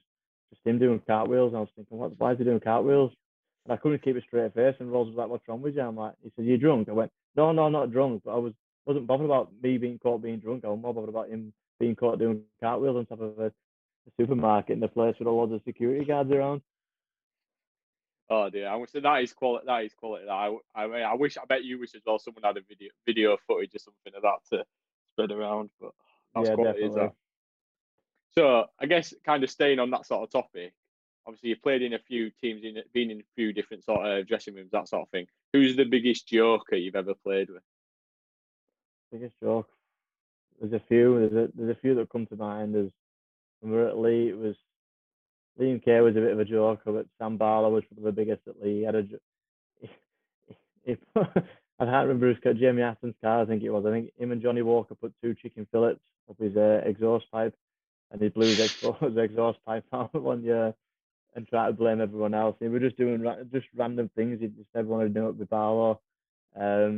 just him doing cartwheels. And I was thinking, why is he doing cartwheels? And I couldn't keep a straight face. And Rolls was like, what's wrong with you? I'm like, he said, you drunk? I went, no, I'm not drunk. But I wasn't bothered about me being caught being drunk. I was more bothered about him being caught doing cartwheels on top of a supermarket in a place with a lot of security guards around. Oh dear! I would say that is quality. That is quality. I bet you wish as well someone had a video footage or something of that to spread around. But that's quality, is that? So I guess kind of staying on that sort of topic. Obviously, you played in a few teams, been in a few different sort of dressing rooms, that sort of thing. Who's the biggest joker you've ever played with? Biggest joke? There's a few. There's a few that come to mind. When we were at Lee, it was. Liam Kerr was a bit of a joker, but Sam Barlow was probably the biggest at Lee. He had a I can't remember who's got Jamie Atten's car, I think it was. I think him and Johnny Walker put two chicken fillets up his exhaust pipe and he blew his exhaust pipe out one year and tried to blame everyone else. He was just doing just random things. He just never wanted to do it with Barlow. I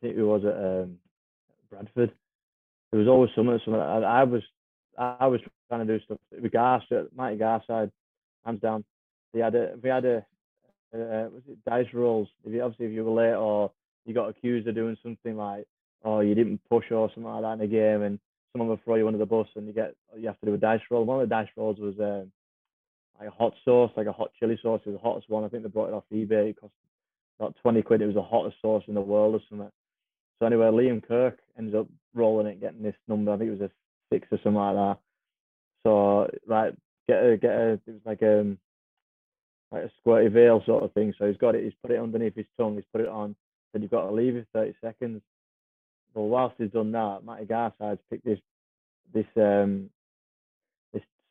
think who was at Bradford. There was always someone I was trying to do stuff with Garst, Mighty Garside, hands down. Was it dice rolls? If you were late or you got accused of doing something like, oh, you didn't push or something like that in a game, and someone will throw you under the bus and you have to do a dice roll. One of the dice rolls was like a hot sauce, like a hot chili sauce. It was the hottest one. I think they brought it off eBay. It cost about 20 quid. It was the hottest sauce in the world or something. So anyway, Liam Kirk ends up rolling it, getting this number. I think it was a 6 or something like that. So like it was like a squirty veil sort of thing. So he's got it. He's put it underneath his tongue. He's put it on. Said you've got to leave it 30 seconds. Well, whilst he's done that, Matty Garside's picked this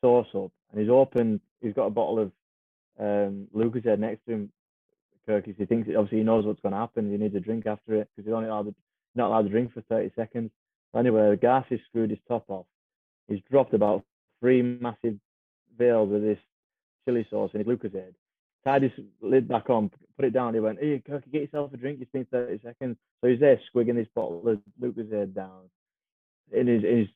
sauce up, and he's opened. He's got a bottle of Lucozade next to him. Kirk, he thinks obviously he knows what's going to happen. He needs a drink after it because he's only not allowed to drink for 30 seconds. Anyway, Garcide's screwed his top off. He's dropped about 3 massive veils of this chili sauce in his Lucozade. Tied his lid back on, put it down. He went, hey, Kirky, get yourself a drink. It's been 30 seconds. So he's there squigging this bottle of Lucozade down. His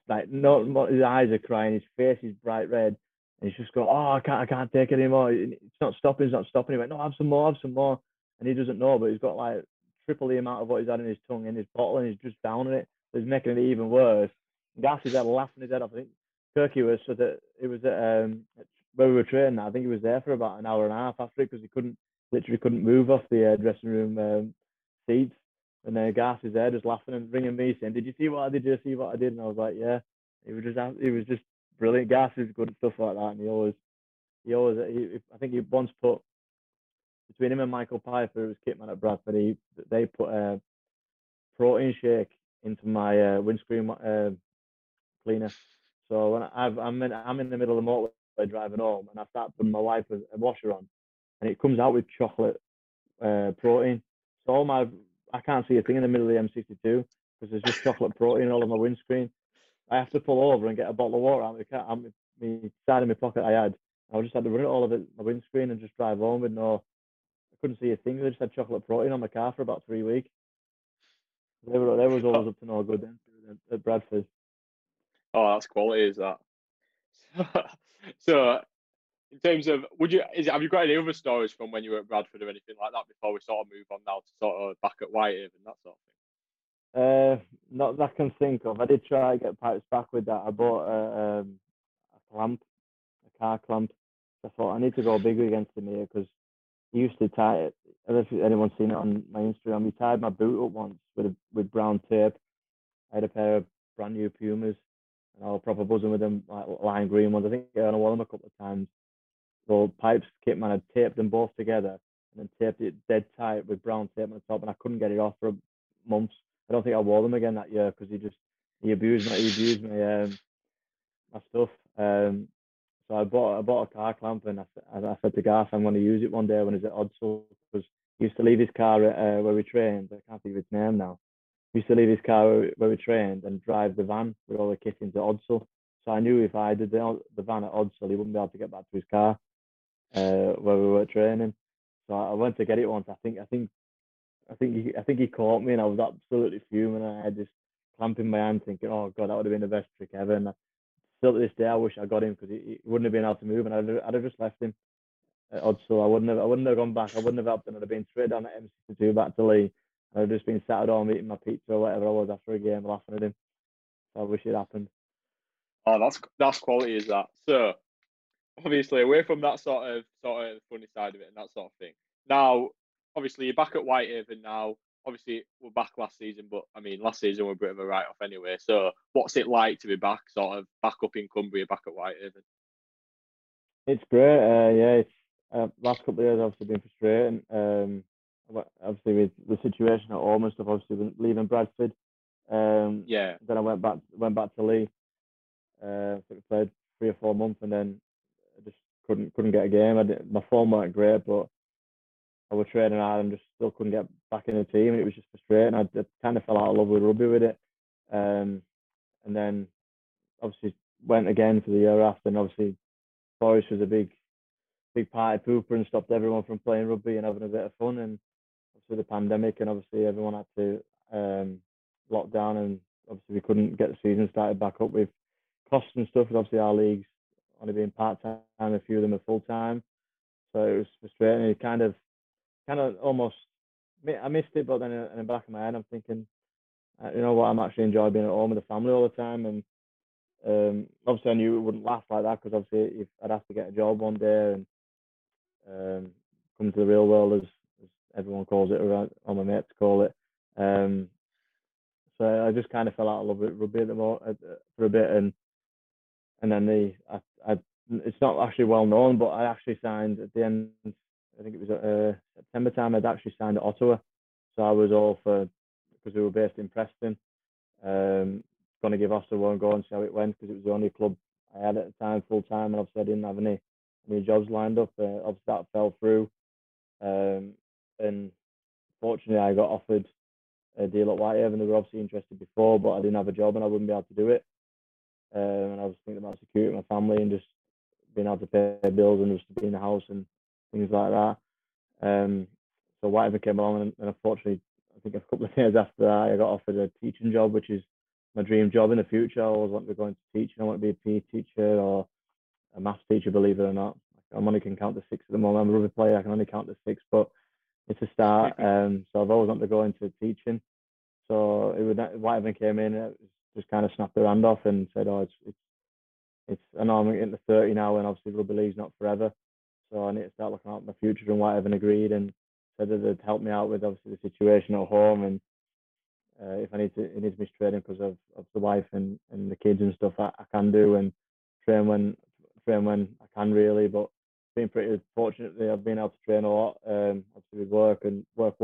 eyes are crying. His face is bright red. And he's just going, oh, I can't take it anymore. It's not stopping. He went, no, have some more. And he doesn't know, but he's got like triple the amount of what he's had in his tongue in his bottle, and he's just downing it. It's making it even worse. Garcide's had laughing his head off. I think Kirky was so that it was at, where we were training. I think he was there for about an hour and a half after it because he literally couldn't move off the dressing room seats. And then Garcide's there just laughing and ringing me saying, "Did you see what I did? Did you see what I did?" And I was like, "Yeah." He was just brilliant. Garcide's good at stuff like that, and he always, I think he once put between him and Michael Piper, who was kitman at Bradford, they put a protein shake into my windscreen cleaner. So when I'm in the middle of the motorway driving home, and I start putting my wiper washer on, and it comes out with chocolate protein. So I can't see a thing in the middle of the M62 because there's just chocolate protein all over my windscreen. I have to pull over and get a bottle of water out of the side of my pocket I had. I just had to run it all over my windscreen and just drive home with I couldn't see a thing. I just had chocolate protein on my car for about 3 weeks. They was always up to no good then at Bradford. Oh, that's quality, is that? So, in terms of, have you got any other stories from when you were at Bradford or anything like that before we sort of move on now to sort of back at Whitehaven and that sort of thing? Not that I can think of. I did try to get pipes back with that. I bought a car clamp. I thought I need to go bigger against him here because he used to tie it. I don't know if anyone's seen it on my Instagram. He tied my boot up once with brown tape. I had a pair of brand new Pumas, and I was proper buzzing with them, like lime green ones. I think I wore them a couple of times. So Pipes kitman had taped them both together and then taped it dead tight with brown tape on the top, and I couldn't get it off for months. I don't think I wore them again that year because he abused my my stuff. So I bought a car clamp, and I said to Garth, I'm going to use it one day when he's at Oddsall, because he used to leave his car where we trained. I can't think of his name now. He used to leave his car where we trained and drive the van with all the kit into Oddsall. So I knew if I did the van at Oddsall, he wouldn't be able to get back to his car where we were training. So I went to get it once. I think he caught me, and I was absolutely fuming. I had this clamp in my hand, thinking, "Oh God, that would have been the best trick ever." And still to this day, I wish I got him, because he wouldn't have been able to move, and I'd have just left him at Oddsall. I wouldn't have gone back. I wouldn't have helped him. I'd have been straight down at M62 back to Lee. I'd have just been sat at home eating my pizza or whatever I was after a game, laughing at him. I wish it happened. Oh, that's quality, is that? So obviously, away from that sort of funny side of it and that sort of thing. Now, obviously, you're back at Whitehaven now. Obviously, we're back last season, but I mean, last season we're a bit of a write-off anyway. So, what's it like to be back, sort of back up in Cumbria, back at Whitehaven? It's great. Yeah, it's last couple of years obviously been frustrating. Obviously with the situation at home and stuff. Obviously leaving Bradford. Yeah. Then I went back to Lee. I think we played 3 or 4 months, and then I just couldn't get a game. My form weren't great, but I was training hard and just still couldn't get back in the team, and it was just frustrating. I kind of fell out of love with rugby with it, and then obviously went again for the year after. And obviously, Boris was a big party pooper and stopped everyone from playing rugby and having a bit of fun. And obviously the pandemic, and obviously everyone had to lock down, and obviously we couldn't get the season started back up with costs and stuff. And obviously our leagues only being part time, a few of them are full time, so it was frustrating. It kind of almost, I missed it, but then in the back of my head, I'm thinking, you know what, I'm actually enjoying being at home with the family all the time. And obviously I knew it wouldn't last like that, because obviously if I'd have to get a job one day and come to the real world, as everyone calls it, or all my mates call it. So I just kind of fell out of love with rugby for a bit, and then it's not actually well known, but I actually signed at the end. I think it was September time. I'd actually signed at Ottawa, so I was all for, because we were based in Preston. Going to give Ottawa one go and see how it went, because it was the only club I had at the time full time, and obviously I didn't have any jobs lined up. Obviously that fell through, and fortunately I got offered a deal at Whitehaven. They were obviously interested before, but I didn't have a job and I wouldn't be able to do it. And I was thinking about security, my family, and just being able to pay bills and just to be in the house and things like that. So Whitehaven came along, and unfortunately, I think a couple of days after that, I got offered a teaching job, which is my dream job in the future. I always want to go into teaching. I want to be a PE teacher or a maths teacher, believe it or not. I only can count to six at the moment. I'm a rugby player, I can only count to six, but it's a start. So I've always wanted to go into teaching. So Whitehaven came in, and it just kind of snapped their hand off and said, "Oh, it's I know I'm into 30 now, and obviously rugby league's not forever. So I need to start looking out my future," and Whitehaven agreed and said that they'd help me out with obviously the situation at home, and if I need to, it needs me training because of the wife and the kids and stuff, I can do, and train when I can really. But been pretty fortunately, I've been able to train a lot. Obviously with work, and work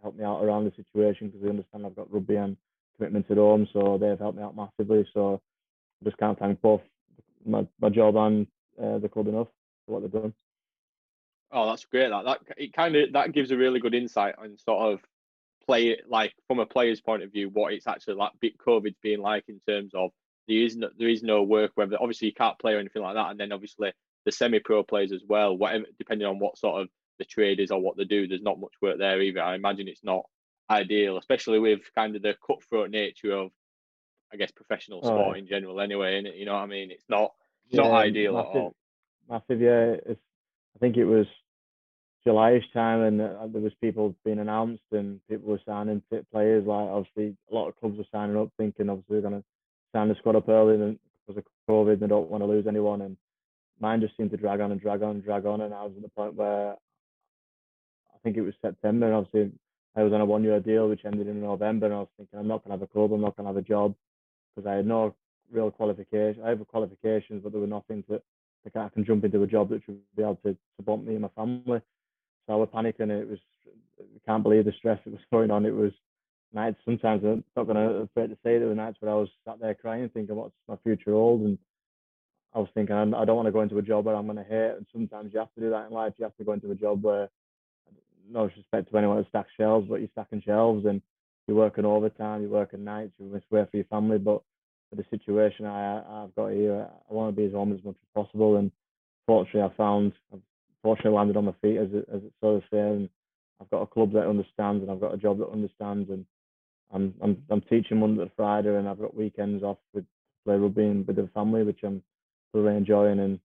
helped me out around the situation, because they understand I've got rugby and commitments at home, so they've helped me out massively. So I just can't thank both my job and the club enough. What they've done. Oh, that's great. That it kind of that gives a really good insight on sort of play, like from a player's point of view, what it's actually like, COVID's been like, in terms of there is no work, whether obviously you can't play or anything like that, and then obviously the semi-pro players as well, whatever, depending on what sort of the trade is or what they do, there's not much work there either. I imagine it's not ideal, especially with kind of the cutthroat nature of, I guess, professional sport in general anyway, and you know what I mean, it's not ideal at all. Massive, yeah. I think it was July-ish time, and there was people being announced, and people were signing fit players. Like obviously, a lot of clubs were signing up, thinking obviously they're going to sign the squad up early, and because of COVID, and they don't want to lose anyone. And mine just seemed to drag on, and I was at the point where I think it was September, and obviously I was on a one-year deal which ended in November, and I was thinking, I'm not going to have a club, I'm not going to have a job, because I had no real qualification. I had qualifications, but there were nothing that. Like I can jump into a job that should be able to bump me and my family. So I was panicking. It was, I can't believe the stress that was going on. It was nights, sometimes I'm not going to afraid to say, there were nights where I was sat there crying, thinking what's my future hold, and I was thinking I don't want to go into a job where I'm going to hate. And sometimes you have to do that in life. You have to go into a job where, no disrespect to anyone that stacks shelves, but you're stacking shelves and you're working overtime, you're working nights, you miss work for your family. But for the situation I've got here, I want to be as home as much as possible. And fortunately, I've landed on my feet, as it's so saying. I've got a club that understands, and I've got a job that understands, and I'm teaching Monday to Friday, and I've got weekends off with play rugby and with the family, which I'm really enjoying. And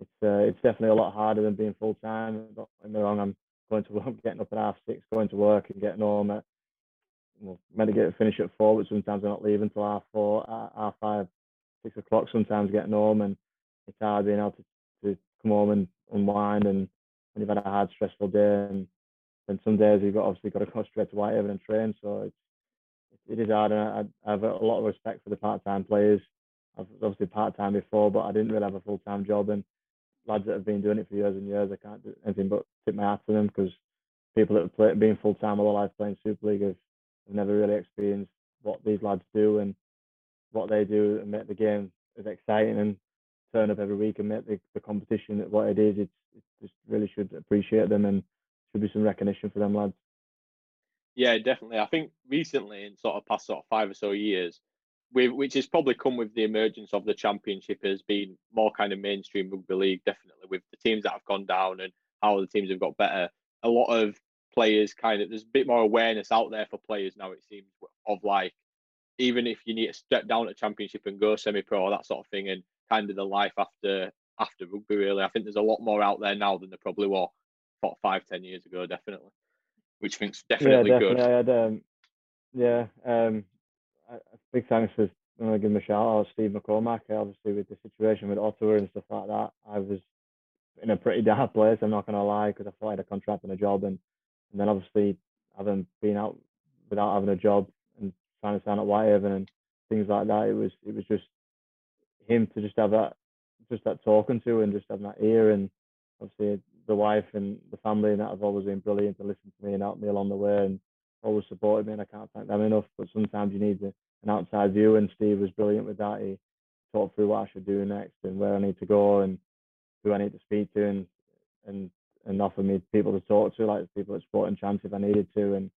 it's definitely a lot harder than being full time. Don't get me wrong, I'm going to work, getting up at 6:30, going to work and getting home at, well, meant to finish at 4, but sometimes I'm not leaving till 4:30, 5:30, 6 o'clock. Sometimes getting home, and it's hard being able to come home and unwind. And when you've had a hard, stressful day, and some days you've obviously got to go straight to Whitehaven and train, so it is hard. And I have a lot of respect for the part-time players. I've obviously part-time before, but I didn't really have a full-time job. And lads that have been doing it for years and years, I can't do anything but tip my hat to them, because people that have been full-time all their life playing Super League have never really experienced what these lads do and what they do and make the game as exciting and turn up every week and make the competition what it is. It just really should appreciate them, and should be some recognition for them lads. Yeah, definitely. I think recently, in sort of past 5 or so years, which has probably come with the emergence of the Championship as being more kind of mainstream rugby league, definitely with the teams that have gone down and how the teams have got better. A lot of players there's a bit more awareness out there for players now, it seems, of like, even if you need to step down at Championship and go semi-pro, that sort of thing, and kind of the life after rugby, really. I think there's a lot more out there now than there probably were 5-10 years ago, definitely, which I think's definitely, yeah, definitely good. Big thanks for, I'm gonna give him a shout out, Steve McCormack. Obviously, with the situation with Ottawa and stuff like that, I was in a pretty dark place, I'm not gonna lie, because I thought I had a contract and a job, and then obviously having been out without having a job and trying to sign at Whitehaven and things like that, it was just him to just have that talking to and just have that ear, and obviously the wife and the family and that have always been brilliant to listen to me and help me along the way and always supported me, and I can't thank them enough. But sometimes you need an outside view, and Steve was brilliant with that. He talked through what I should do next and where I need to go and who I need to speak to, and offer me people to talk to, like people at Sporting Chance if I needed to and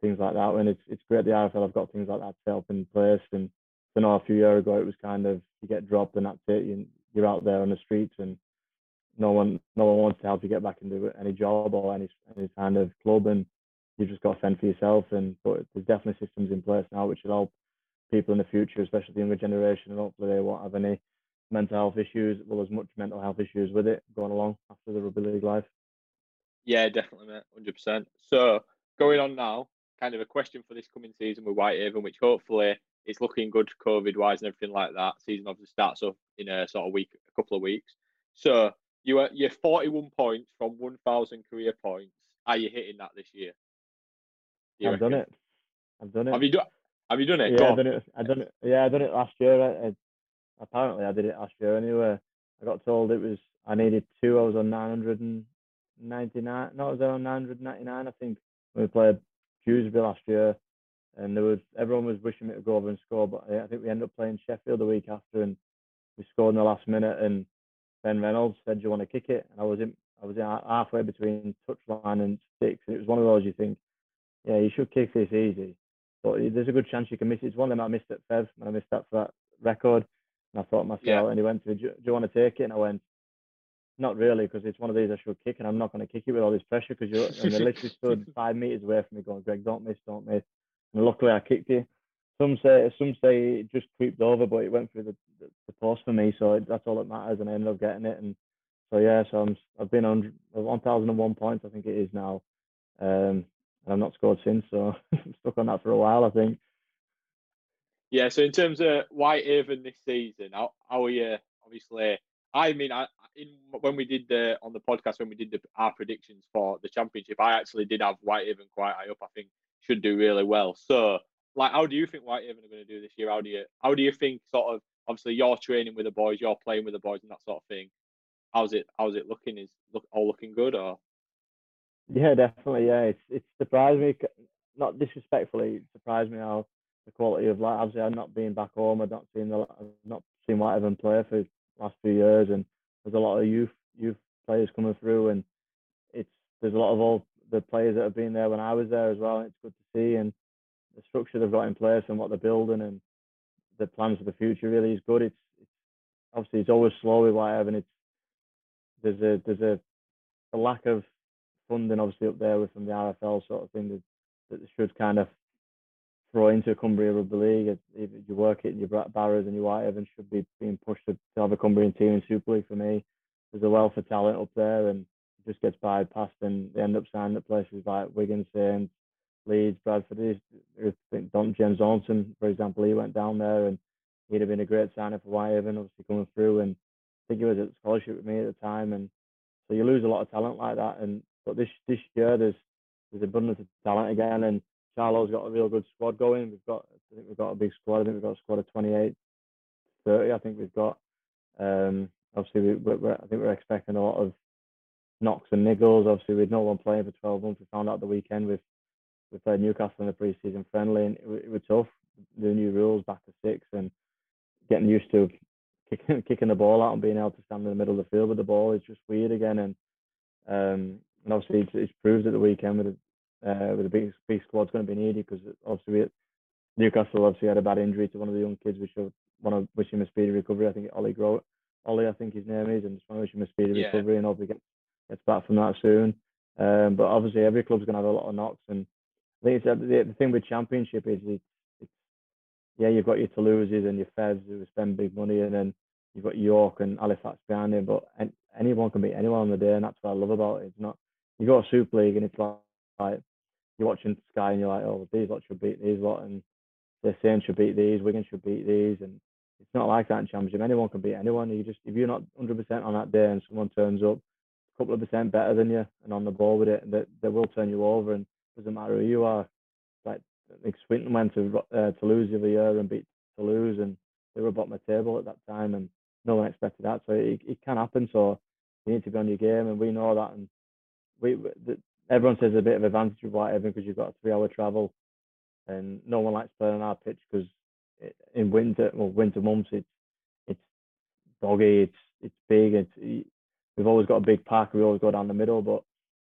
things like that. And it's great the IFL have got things like that to help in place. And I know a few years ago it was kind of, you get dropped and that's it, you're out there on the streets and no one wants to help you get back into any job or any kind of club, and you've just got to fend for yourself. And but there's definitely systems in place now which will help people in the future, especially the younger generation, and hopefully they won't have any mental health issues, well, as much mental health issues with it going along after the rugby league life. Yeah, definitely, mate, 100%. So going on now, kind of a question for this coming season with Whitehaven, which hopefully it's looking good COVID-wise and everything like that. Season obviously starts up in a couple of weeks. So you're 41 points from 1,000 career points. Are you hitting that this year? I've done it. Have you done it? Yeah, I've done it. Yeah, I done it last year. Apparently, I did it last year anyway. I got told I needed 2. I was on 999. No, I was on 999. I think when we played Dewsbury last year, and everyone was wishing me to go over and score, but I think we ended up playing Sheffield the week after, and we scored in the last minute, and Ben Reynolds said, "Do you want to kick it?" And I was in halfway between touchline and sticks. And it was one of those you think, yeah, you should kick this easy, but there's a good chance you can miss it. It's one of them I missed at Fev, and I missed that for that record. And I thought myself, yeah. And he went to, "Do you want to take it?" And I went, "Not really, because it's one of these I should kick, and I'm not going to kick it with all this pressure because you're." And they literally stood 5 meters away from me, going, "Greg, don't miss." And luckily, I kicked it. Some say it just creeped over, but it went through the post for me, so that's all that matters, and I ended up getting it. And so, yeah, so I've been on 1,001 points, I think it is now, and I've not scored since, so I'm stuck on that for a while, I think. Yeah, so in terms of Whitehaven this season, how are you, obviously, when we did our predictions for the Championship, I actually did have Whitehaven quite high up, I think should do really well. So, like, how do you think Whitehaven are going to do this year? How do you think, sort of, obviously you're training with the boys, you're playing with the boys and that sort of thing. How's it looking? Is all looking good or? Yeah, definitely. Yeah, it's surprised me. not disrespectfully, surprised me how the quality of, like, obviously I've not been back home, I've not seen Whitehaven play for the last few years, and there's a lot of youth players coming through, and there's a lot of all the players that have been there when I was there as well, and it's good to see, and the structure they've got in place and what they're building and the plans for the future really is good. It's obviously it's always slow with Whitehaven. There's a lack of funding obviously up there with from the RFL sort of thing that they should kind of throw into Cumbria Rugby League. If you work it and your Barrows and your Whitehaven should be being pushed to have a Cumbrian team in Super League for me. There's a wealth of talent up there and it just gets bypassed and they end up signing at places like Wigan, Saints, Leeds, Bradford. I think James Ornson, for example, he went down there and he'd have been a great signing for Whitehaven, obviously coming through, and I think he was at scholarship with me at the time, and so you lose a lot of talent like that. And but this year there's abundance of talent again, and Charlo's got a real good squad going. I think we've got a big squad. I think we've got a squad of 28, 30. I think we've got obviously we're expecting a lot of knocks and niggles. Obviously with no one playing for 12 months, we found out the weekend we played Newcastle in the pre-season friendly, and it was tough. The new rules, back to six, and getting used to kicking the ball out and being able to stand in the middle of the field with the ball is just weird again. And obviously it's proved at the weekend with a big squad's going to be needed, because obviously Newcastle obviously had a bad injury to one of the young kids. We wish him a speedy recovery. I think Ollie, I think his name is, and just want to wish him a speedy recovery and hope he gets back from that soon. But obviously every club's going to have a lot of knocks, and I think the thing with Championship is it's you've got your Toulouses and your Fevs who spend big money, and then you've got York and Halifax behind him, but anyone can beat anyone on the day, and that's what I love about it. It's not, you go to Super League and it's like you're watching Sky and you're like, oh, these lot should beat these lot, and they're saying should beat these, Wigan should beat these, and it's not like that in Championship. Anyone can beat anyone. You just, if you're not 100% on that day and someone turns up a couple of percent better than you and on the ball with it, and they will turn you over, and it doesn't matter who you are. Like, I think Swinton went to Toulouse the other year and beat Toulouse, and they were bottom of the table at that time, and no one expected that. So it can happen. So you need to be on your game, and we know that. And everyone says there's a bit of advantage with Whitehaven because you've got a 3-hour travel, and no one likes playing on our pitch because in winter months it's boggy, it's big, we've always got a big park, we always go down the middle, but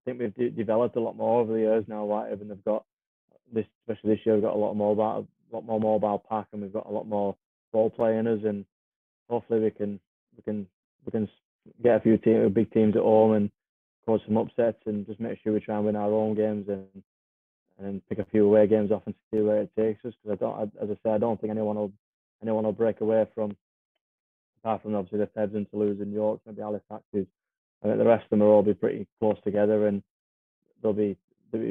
I think we've developed a lot more over the years now. Whitehaven have got this, especially this year, we've got a lot more mobile pack, and we've got a lot more ball play in us, and hopefully we can get a few big teams at home and cause some upsets, and just make sure we try and win our own games and pick a few away games off and see where it takes us. Because I don't think anyone will break away from, apart from obviously the Feds and Toulouse and York, maybe Halifax. I think the rest of them will all be pretty close together, and it'll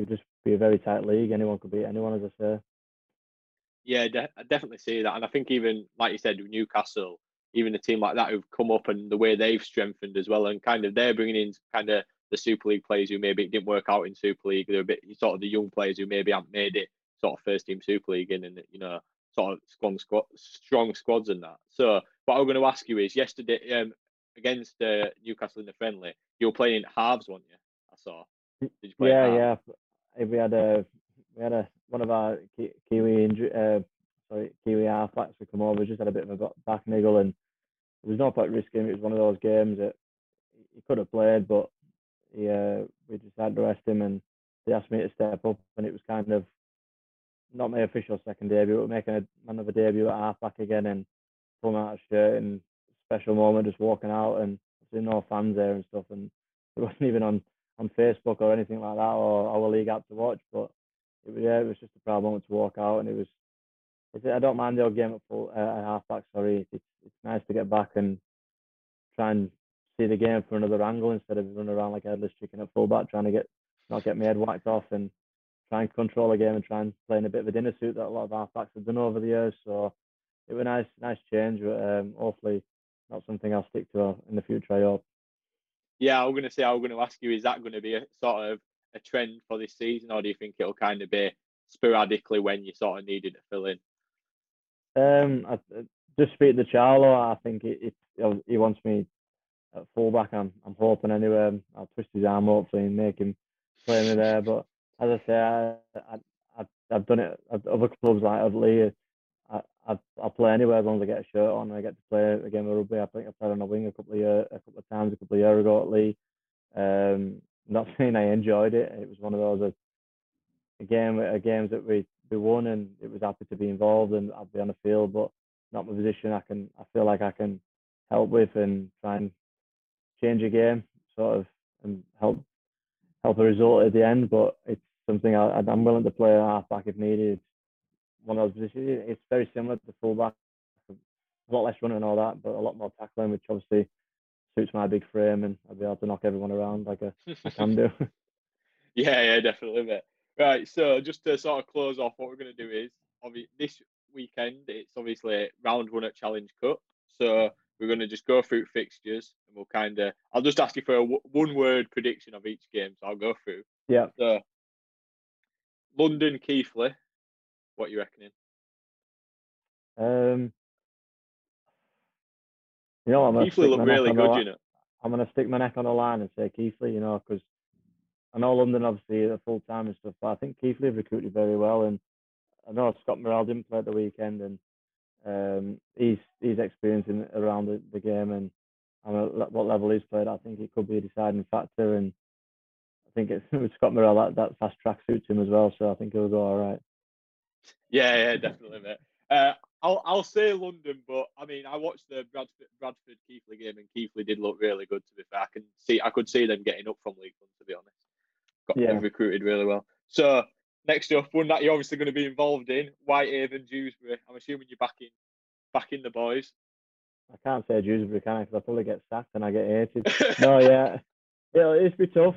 just be a very tight league. Anyone could beat anyone, as I say. Yeah, I definitely see that. And I think even, like you said, with Newcastle, even a team like that who've come up and the way they've strengthened as well, and kind of they're bringing in kind of the Super League players who maybe it didn't work out in Super League. They're a bit sort of the young players who maybe haven't made it sort of first team Super League in, and, you know, sort of strong squads and that. So what I'm going to ask you is, yesterday against Newcastle in the friendly, you were playing at halves, weren't you? I saw. Did you play halves? We had one of our Kiwi halfbacks would come over. We just had a bit of a back niggle, and there was no point risking. It was one of those games that he could have played, but we just had to rest him, and they asked me to step up, and it was kind of not my official second debut, but making another debut at halfback again, and pulling out a shirt, and special moment, just walking out, and there's no fans there and stuff, and it wasn't even on Facebook or anything like that, or our league app to watch, but it was just a proud moment to walk out, and I don't mind the old game at halfback. Sorry, it's nice to get back and try and see the game from another angle instead of running around like a headless chicken at fullback, trying to not get my head whacked off, and try and control a game and try and play in a bit of a dinner suit that a lot of halfbacks have done over the years. So it was a nice change, but hopefully not something I'll stick to in the future, I hope. Yeah, I was going to ask you, is that going to be a sort of a trend for this season, or do you think it'll kind of be sporadically when you sort of needed to fill in? I just speak to Charlo. I think he wants me at fullback. I'm hoping anyway. I'll twist his arm hopefully and make him play me there. But as I say, I I've done it at other clubs like Adley. I play anywhere as long as I get a shirt on. I get to play a game of rugby. I think I played on a wing a couple of times a year ago at Lee. Not saying I enjoyed it. It was one of those games that we won, and it was happy to be involved and I'd be on the field, but not my position. I feel like I can help with and try and change a game sort of and help the result at the end. But it's something I'm willing to play half back if needed. One of those positions. It's very similar to the fullback. A lot less running and all that, but a lot more tackling, which obviously suits my big frame, and I'll be able to knock everyone around like I can do. Yeah, definitely, mate. Right, so just to sort of close off, what we're going to do is, this weekend, it's obviously round one at Challenge Cup. So we're going to just go through fixtures, and we'll kind of, I'll just ask you for a one-word prediction of each game, so I'll go through. Yeah. So, London, Keighley, what are you reckoning? You know, Keighley look really good, you know. I'm going to stick my neck on the line and say Keighley, you know, because I know London obviously are full time and stuff, but I think Keighley have recruited very well, and I know Scott Morrell didn't play at the weekend, and he's experiencing around the game, and I don't know what level he's played. I think it could be a deciding factor, and I think it's with Scott Morrell that fast track suits him as well, so I think he'll go all right. Yeah, definitely, mate. I'll say London, but I mean, I watched the Bradford Keighley game, and Keighley did look really good. To be fair, I could see them getting up from League One. To be honest, they've recruited really well. So next up, one that you're obviously going to be involved in, Whitehaven, Dewsbury. I'm assuming you're backing the boys. I can't say Dewsbury, can I? Because I probably get sacked and I get hated. No, yeah, it'll be tough.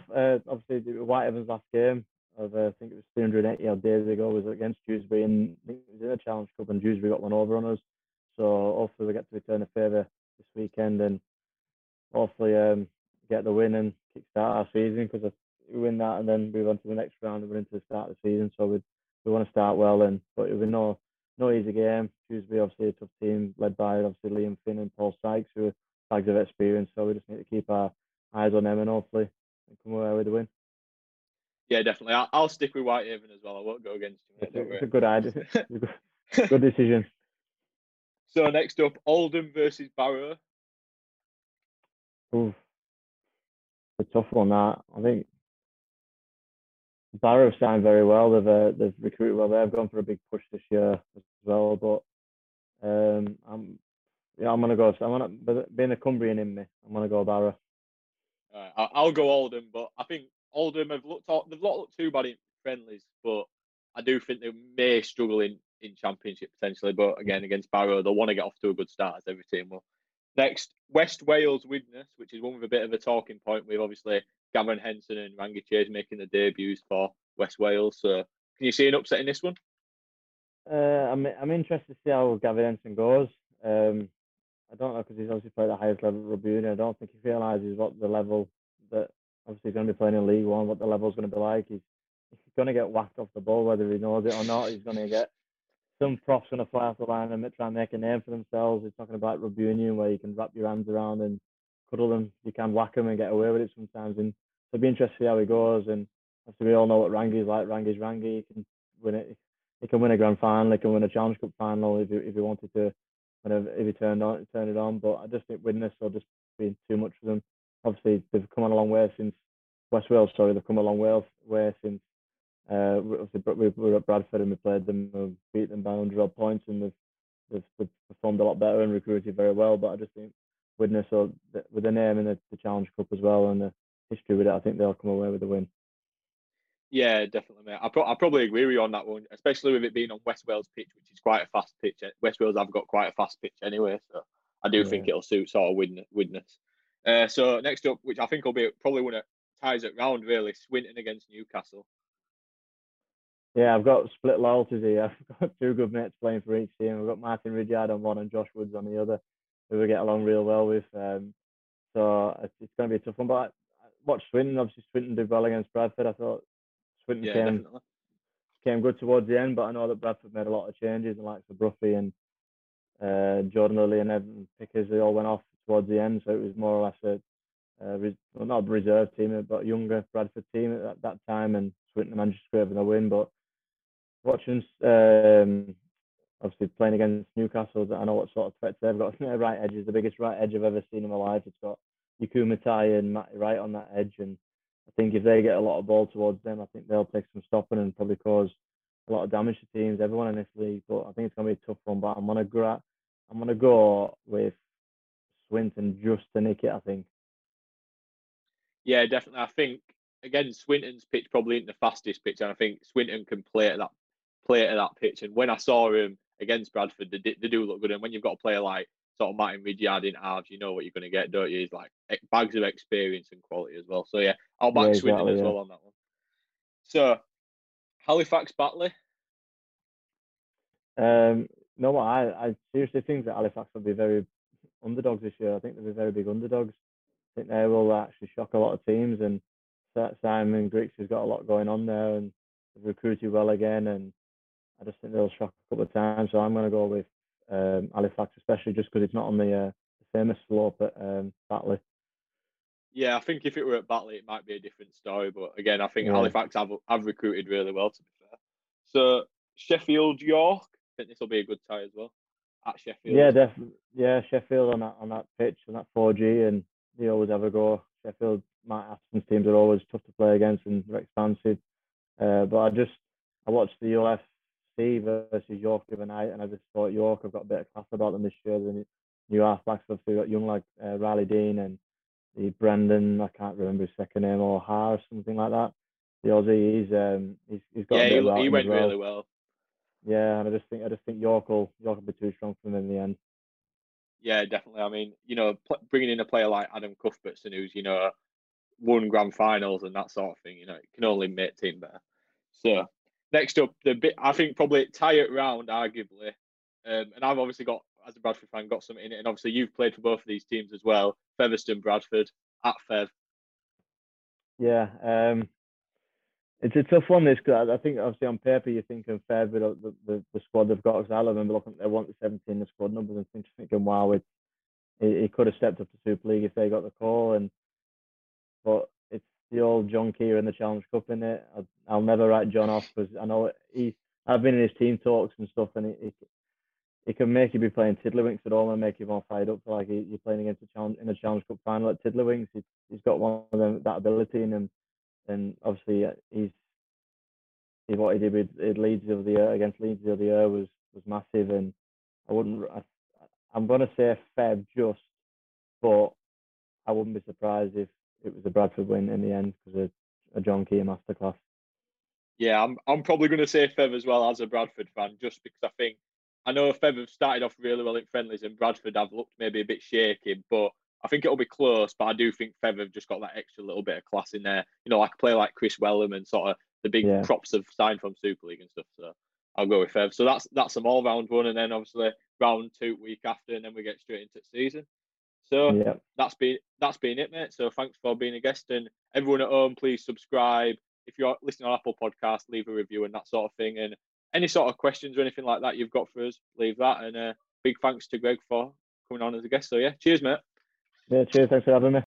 Obviously, Whitehaven's last game of I think it was 380 days ago was against Dewsbury, and I think it was in the Challenge Cup, and Dewsbury got one over on us. So hopefully we get to return a favour this weekend, and hopefully get the win and kickstart our season, because we win that and then move on to the next round and we're into the start of the season. So we want to start well, but it'll be no easy game. Dewsbury obviously a tough team led by obviously Liam Finn and Paul Sykes, who are bags of experience. So we just need to keep our eyes on them and hopefully come away with the win. Yeah, definitely. I'll stick with Whitehaven as well. I won't go against you. It's a good idea. Good decision. So next up, Oldham versus Barrow. Ooh, it's a tough one, that. I think Barrow have signed very well. They've recruited well. They've gone for a big push this year as well. But I'm gonna go. Being a Cumbrian in me, I'm gonna go Barrow. I'll go Oldham, but I think Oldham have not looked too bad in friendlies, but I do think they may struggle in Championship potentially. But again, against Barrow, they'll want to get off to a good start, as every team will. Next, West Wales Widnes, which is one with a bit of a talking point, with obviously Gavin Henson and Rangi Chase making the debuts for West Wales. So can you see an upset in this one? I'm interested to see how Gavin Henson goes. I don't know, because he's obviously played at the highest level of rugby, and I don't think he realises what the level that obviously he's going to be playing in League One, what the level's going to be like. He's going to get whacked off the ball, whether he knows it or not. He's going to get some prof's going to fly off the line and try and make a name for themselves. He's talking about rugby union, where you can wrap your hands around and cuddle them. You can whack them and get away with it sometimes. And it'll be interesting to see how he goes. And obviously we all know what Rangi's like. Rangi's Rangi. He can win it. He can win a grand final. He can win a Challenge Cup final if he wanted to, if he turned it on. But I just think Widnes will just be too much for them. Obviously, they've come on a long way since West Wales. Sorry, they've come a long way since we were at Bradford and we played them, and beat them by 100 points, and they've performed a lot better and recruited very well. But I just think Widnes, with their name in the Challenge Cup as well and the history with it, I think they'll come away with the win. Yeah, definitely, mate. I probably agree with you on that one, especially with it being on West Wales pitch, which is quite a fast pitch. West Wales have got quite a fast pitch anyway, so I do think it'll suit sort of Widnes. So next up, which I think will be probably one of ties at round, really, Swinton against Newcastle. Yeah, I've got split loyalties here. I've got two good mates playing for each team. I've got Martin Ridyard on one and Josh Woods on the other, who we get along real well with. So it's going to be a tough one. But I watched Swinton. Obviously, Swinton did well against Bradford. I thought Swinton came good towards the end, but I know that Bradford made a lot of changes, and like for Bruffy and Jordan Lilly and Evan Pickers, they all went off towards the end, so it was more or less not a reserve team, but a younger Bradford team at that time, and Swinton managed to scrape in the win. But watching obviously playing against Newcastle, I know what sort of threats they've got. Right edge is the biggest right edge I've ever seen in my life. It's got Yakumatai and Matt Wright on that edge, and I think if they get a lot of ball towards them, I think they'll take some stopping and probably cause a lot of damage to teams, everyone in this league. But I think it's going to be a tough one, but I'm gonna go with Swinton just to nick it, I think. Yeah, definitely. I think, again, Swinton's pitch probably isn't the fastest pitch, and I think Swinton can play at that pitch. And when I saw him against Bradford, they do look good. And when you've got a player like sort of Martin Ridyard in halves, you know what you're going to get, don't you? He's like bags of experience and quality as well. So, yeah, I'll back Swinton as well on that one. So, Halifax Batley? No, I seriously think that Halifax will be very underdogs this year. I think they'll be very big underdogs. I think they will actually shock a lot of teams, and Simon Griggs has got a lot going on there, and they've recruited well again, and I just think they'll shock a couple of times. So I'm going to go with Halifax, especially just because it's not on the famous slope at Batley. Yeah, I think if it were at Batley, it might be a different story. But again, I think Halifax have recruited really well, to be fair. So Sheffield, York. I think this will be a good tie as well at Sheffield. Yeah, definitely. Yeah, Sheffield on that pitch, on that 4G, and they always have a go. Sheffield, Matt Aston's teams are always tough to play against, and they're expansive. But I watched the UFC versus York the other night, and I just thought York have got a bit of class about them this year. The new halfbacks, obviously, got young like Riley Dean and the Brendan, I can't remember his second name, or O'Hara or something like that. The Aussie, he's got. Yeah, he went really well. Yeah, and I just think York will be too strong for them in the end. Yeah, definitely. I mean, you know, bringing in a player like Adam Cuthbertson, who's, you know, won grand finals and that sort of thing, you know, it can only make team better. So next up, I think probably tie it round, arguably. And I've obviously got, as a Bradford fan, got something in it. And obviously you've played for both of these teams as well. Featherstone, Bradford, at Fev. Yeah, it's a tough one, this, because I think, obviously, on paper, you're thinking fair, but the squad they've got, because I remember looking at their 1-17, the squad numbers, and thinking, wow, it could have stepped up to Super League if they got the call. But it's the old John Keir and the Challenge Cup, in it. I'll never write John off, because I know I've been in his team talks and stuff, and it can make you be playing tiddlywinks at all and make you more fired up. Like, you're playing against in a Challenge Cup final at tiddlywinks. He's got one of them, that ability in him. And obviously, what he did with Leeds the other year, against Leeds the other year, was massive. And I'm gonna say Feb just, but I wouldn't be surprised if it was a Bradford win in the end, because a John Keir masterclass. Yeah, I'm probably gonna say Feb as well, as a Bradford fan, just because I know Feb have started off really well in friendlies, and Bradford have looked maybe a bit shaky, but I think it'll be close, but I do think Fev have just got that extra little bit of class in there. You know, like a player like Chris Wellham and sort of the big props have signed from Super League and stuff. So I'll go with Fev. So that's an all-round one. And then obviously round 2 week after, and then we get straight into the season. So that's been it, mate. So thanks for being a guest. And everyone at home, please subscribe. If you're listening on Apple Podcasts, leave a review and that sort of thing. And any sort of questions or anything like that you've got for us, leave that. And big thanks to Greg for coming on as a guest. So yeah, cheers, mate. Yeah, cheers. Thanks for having me.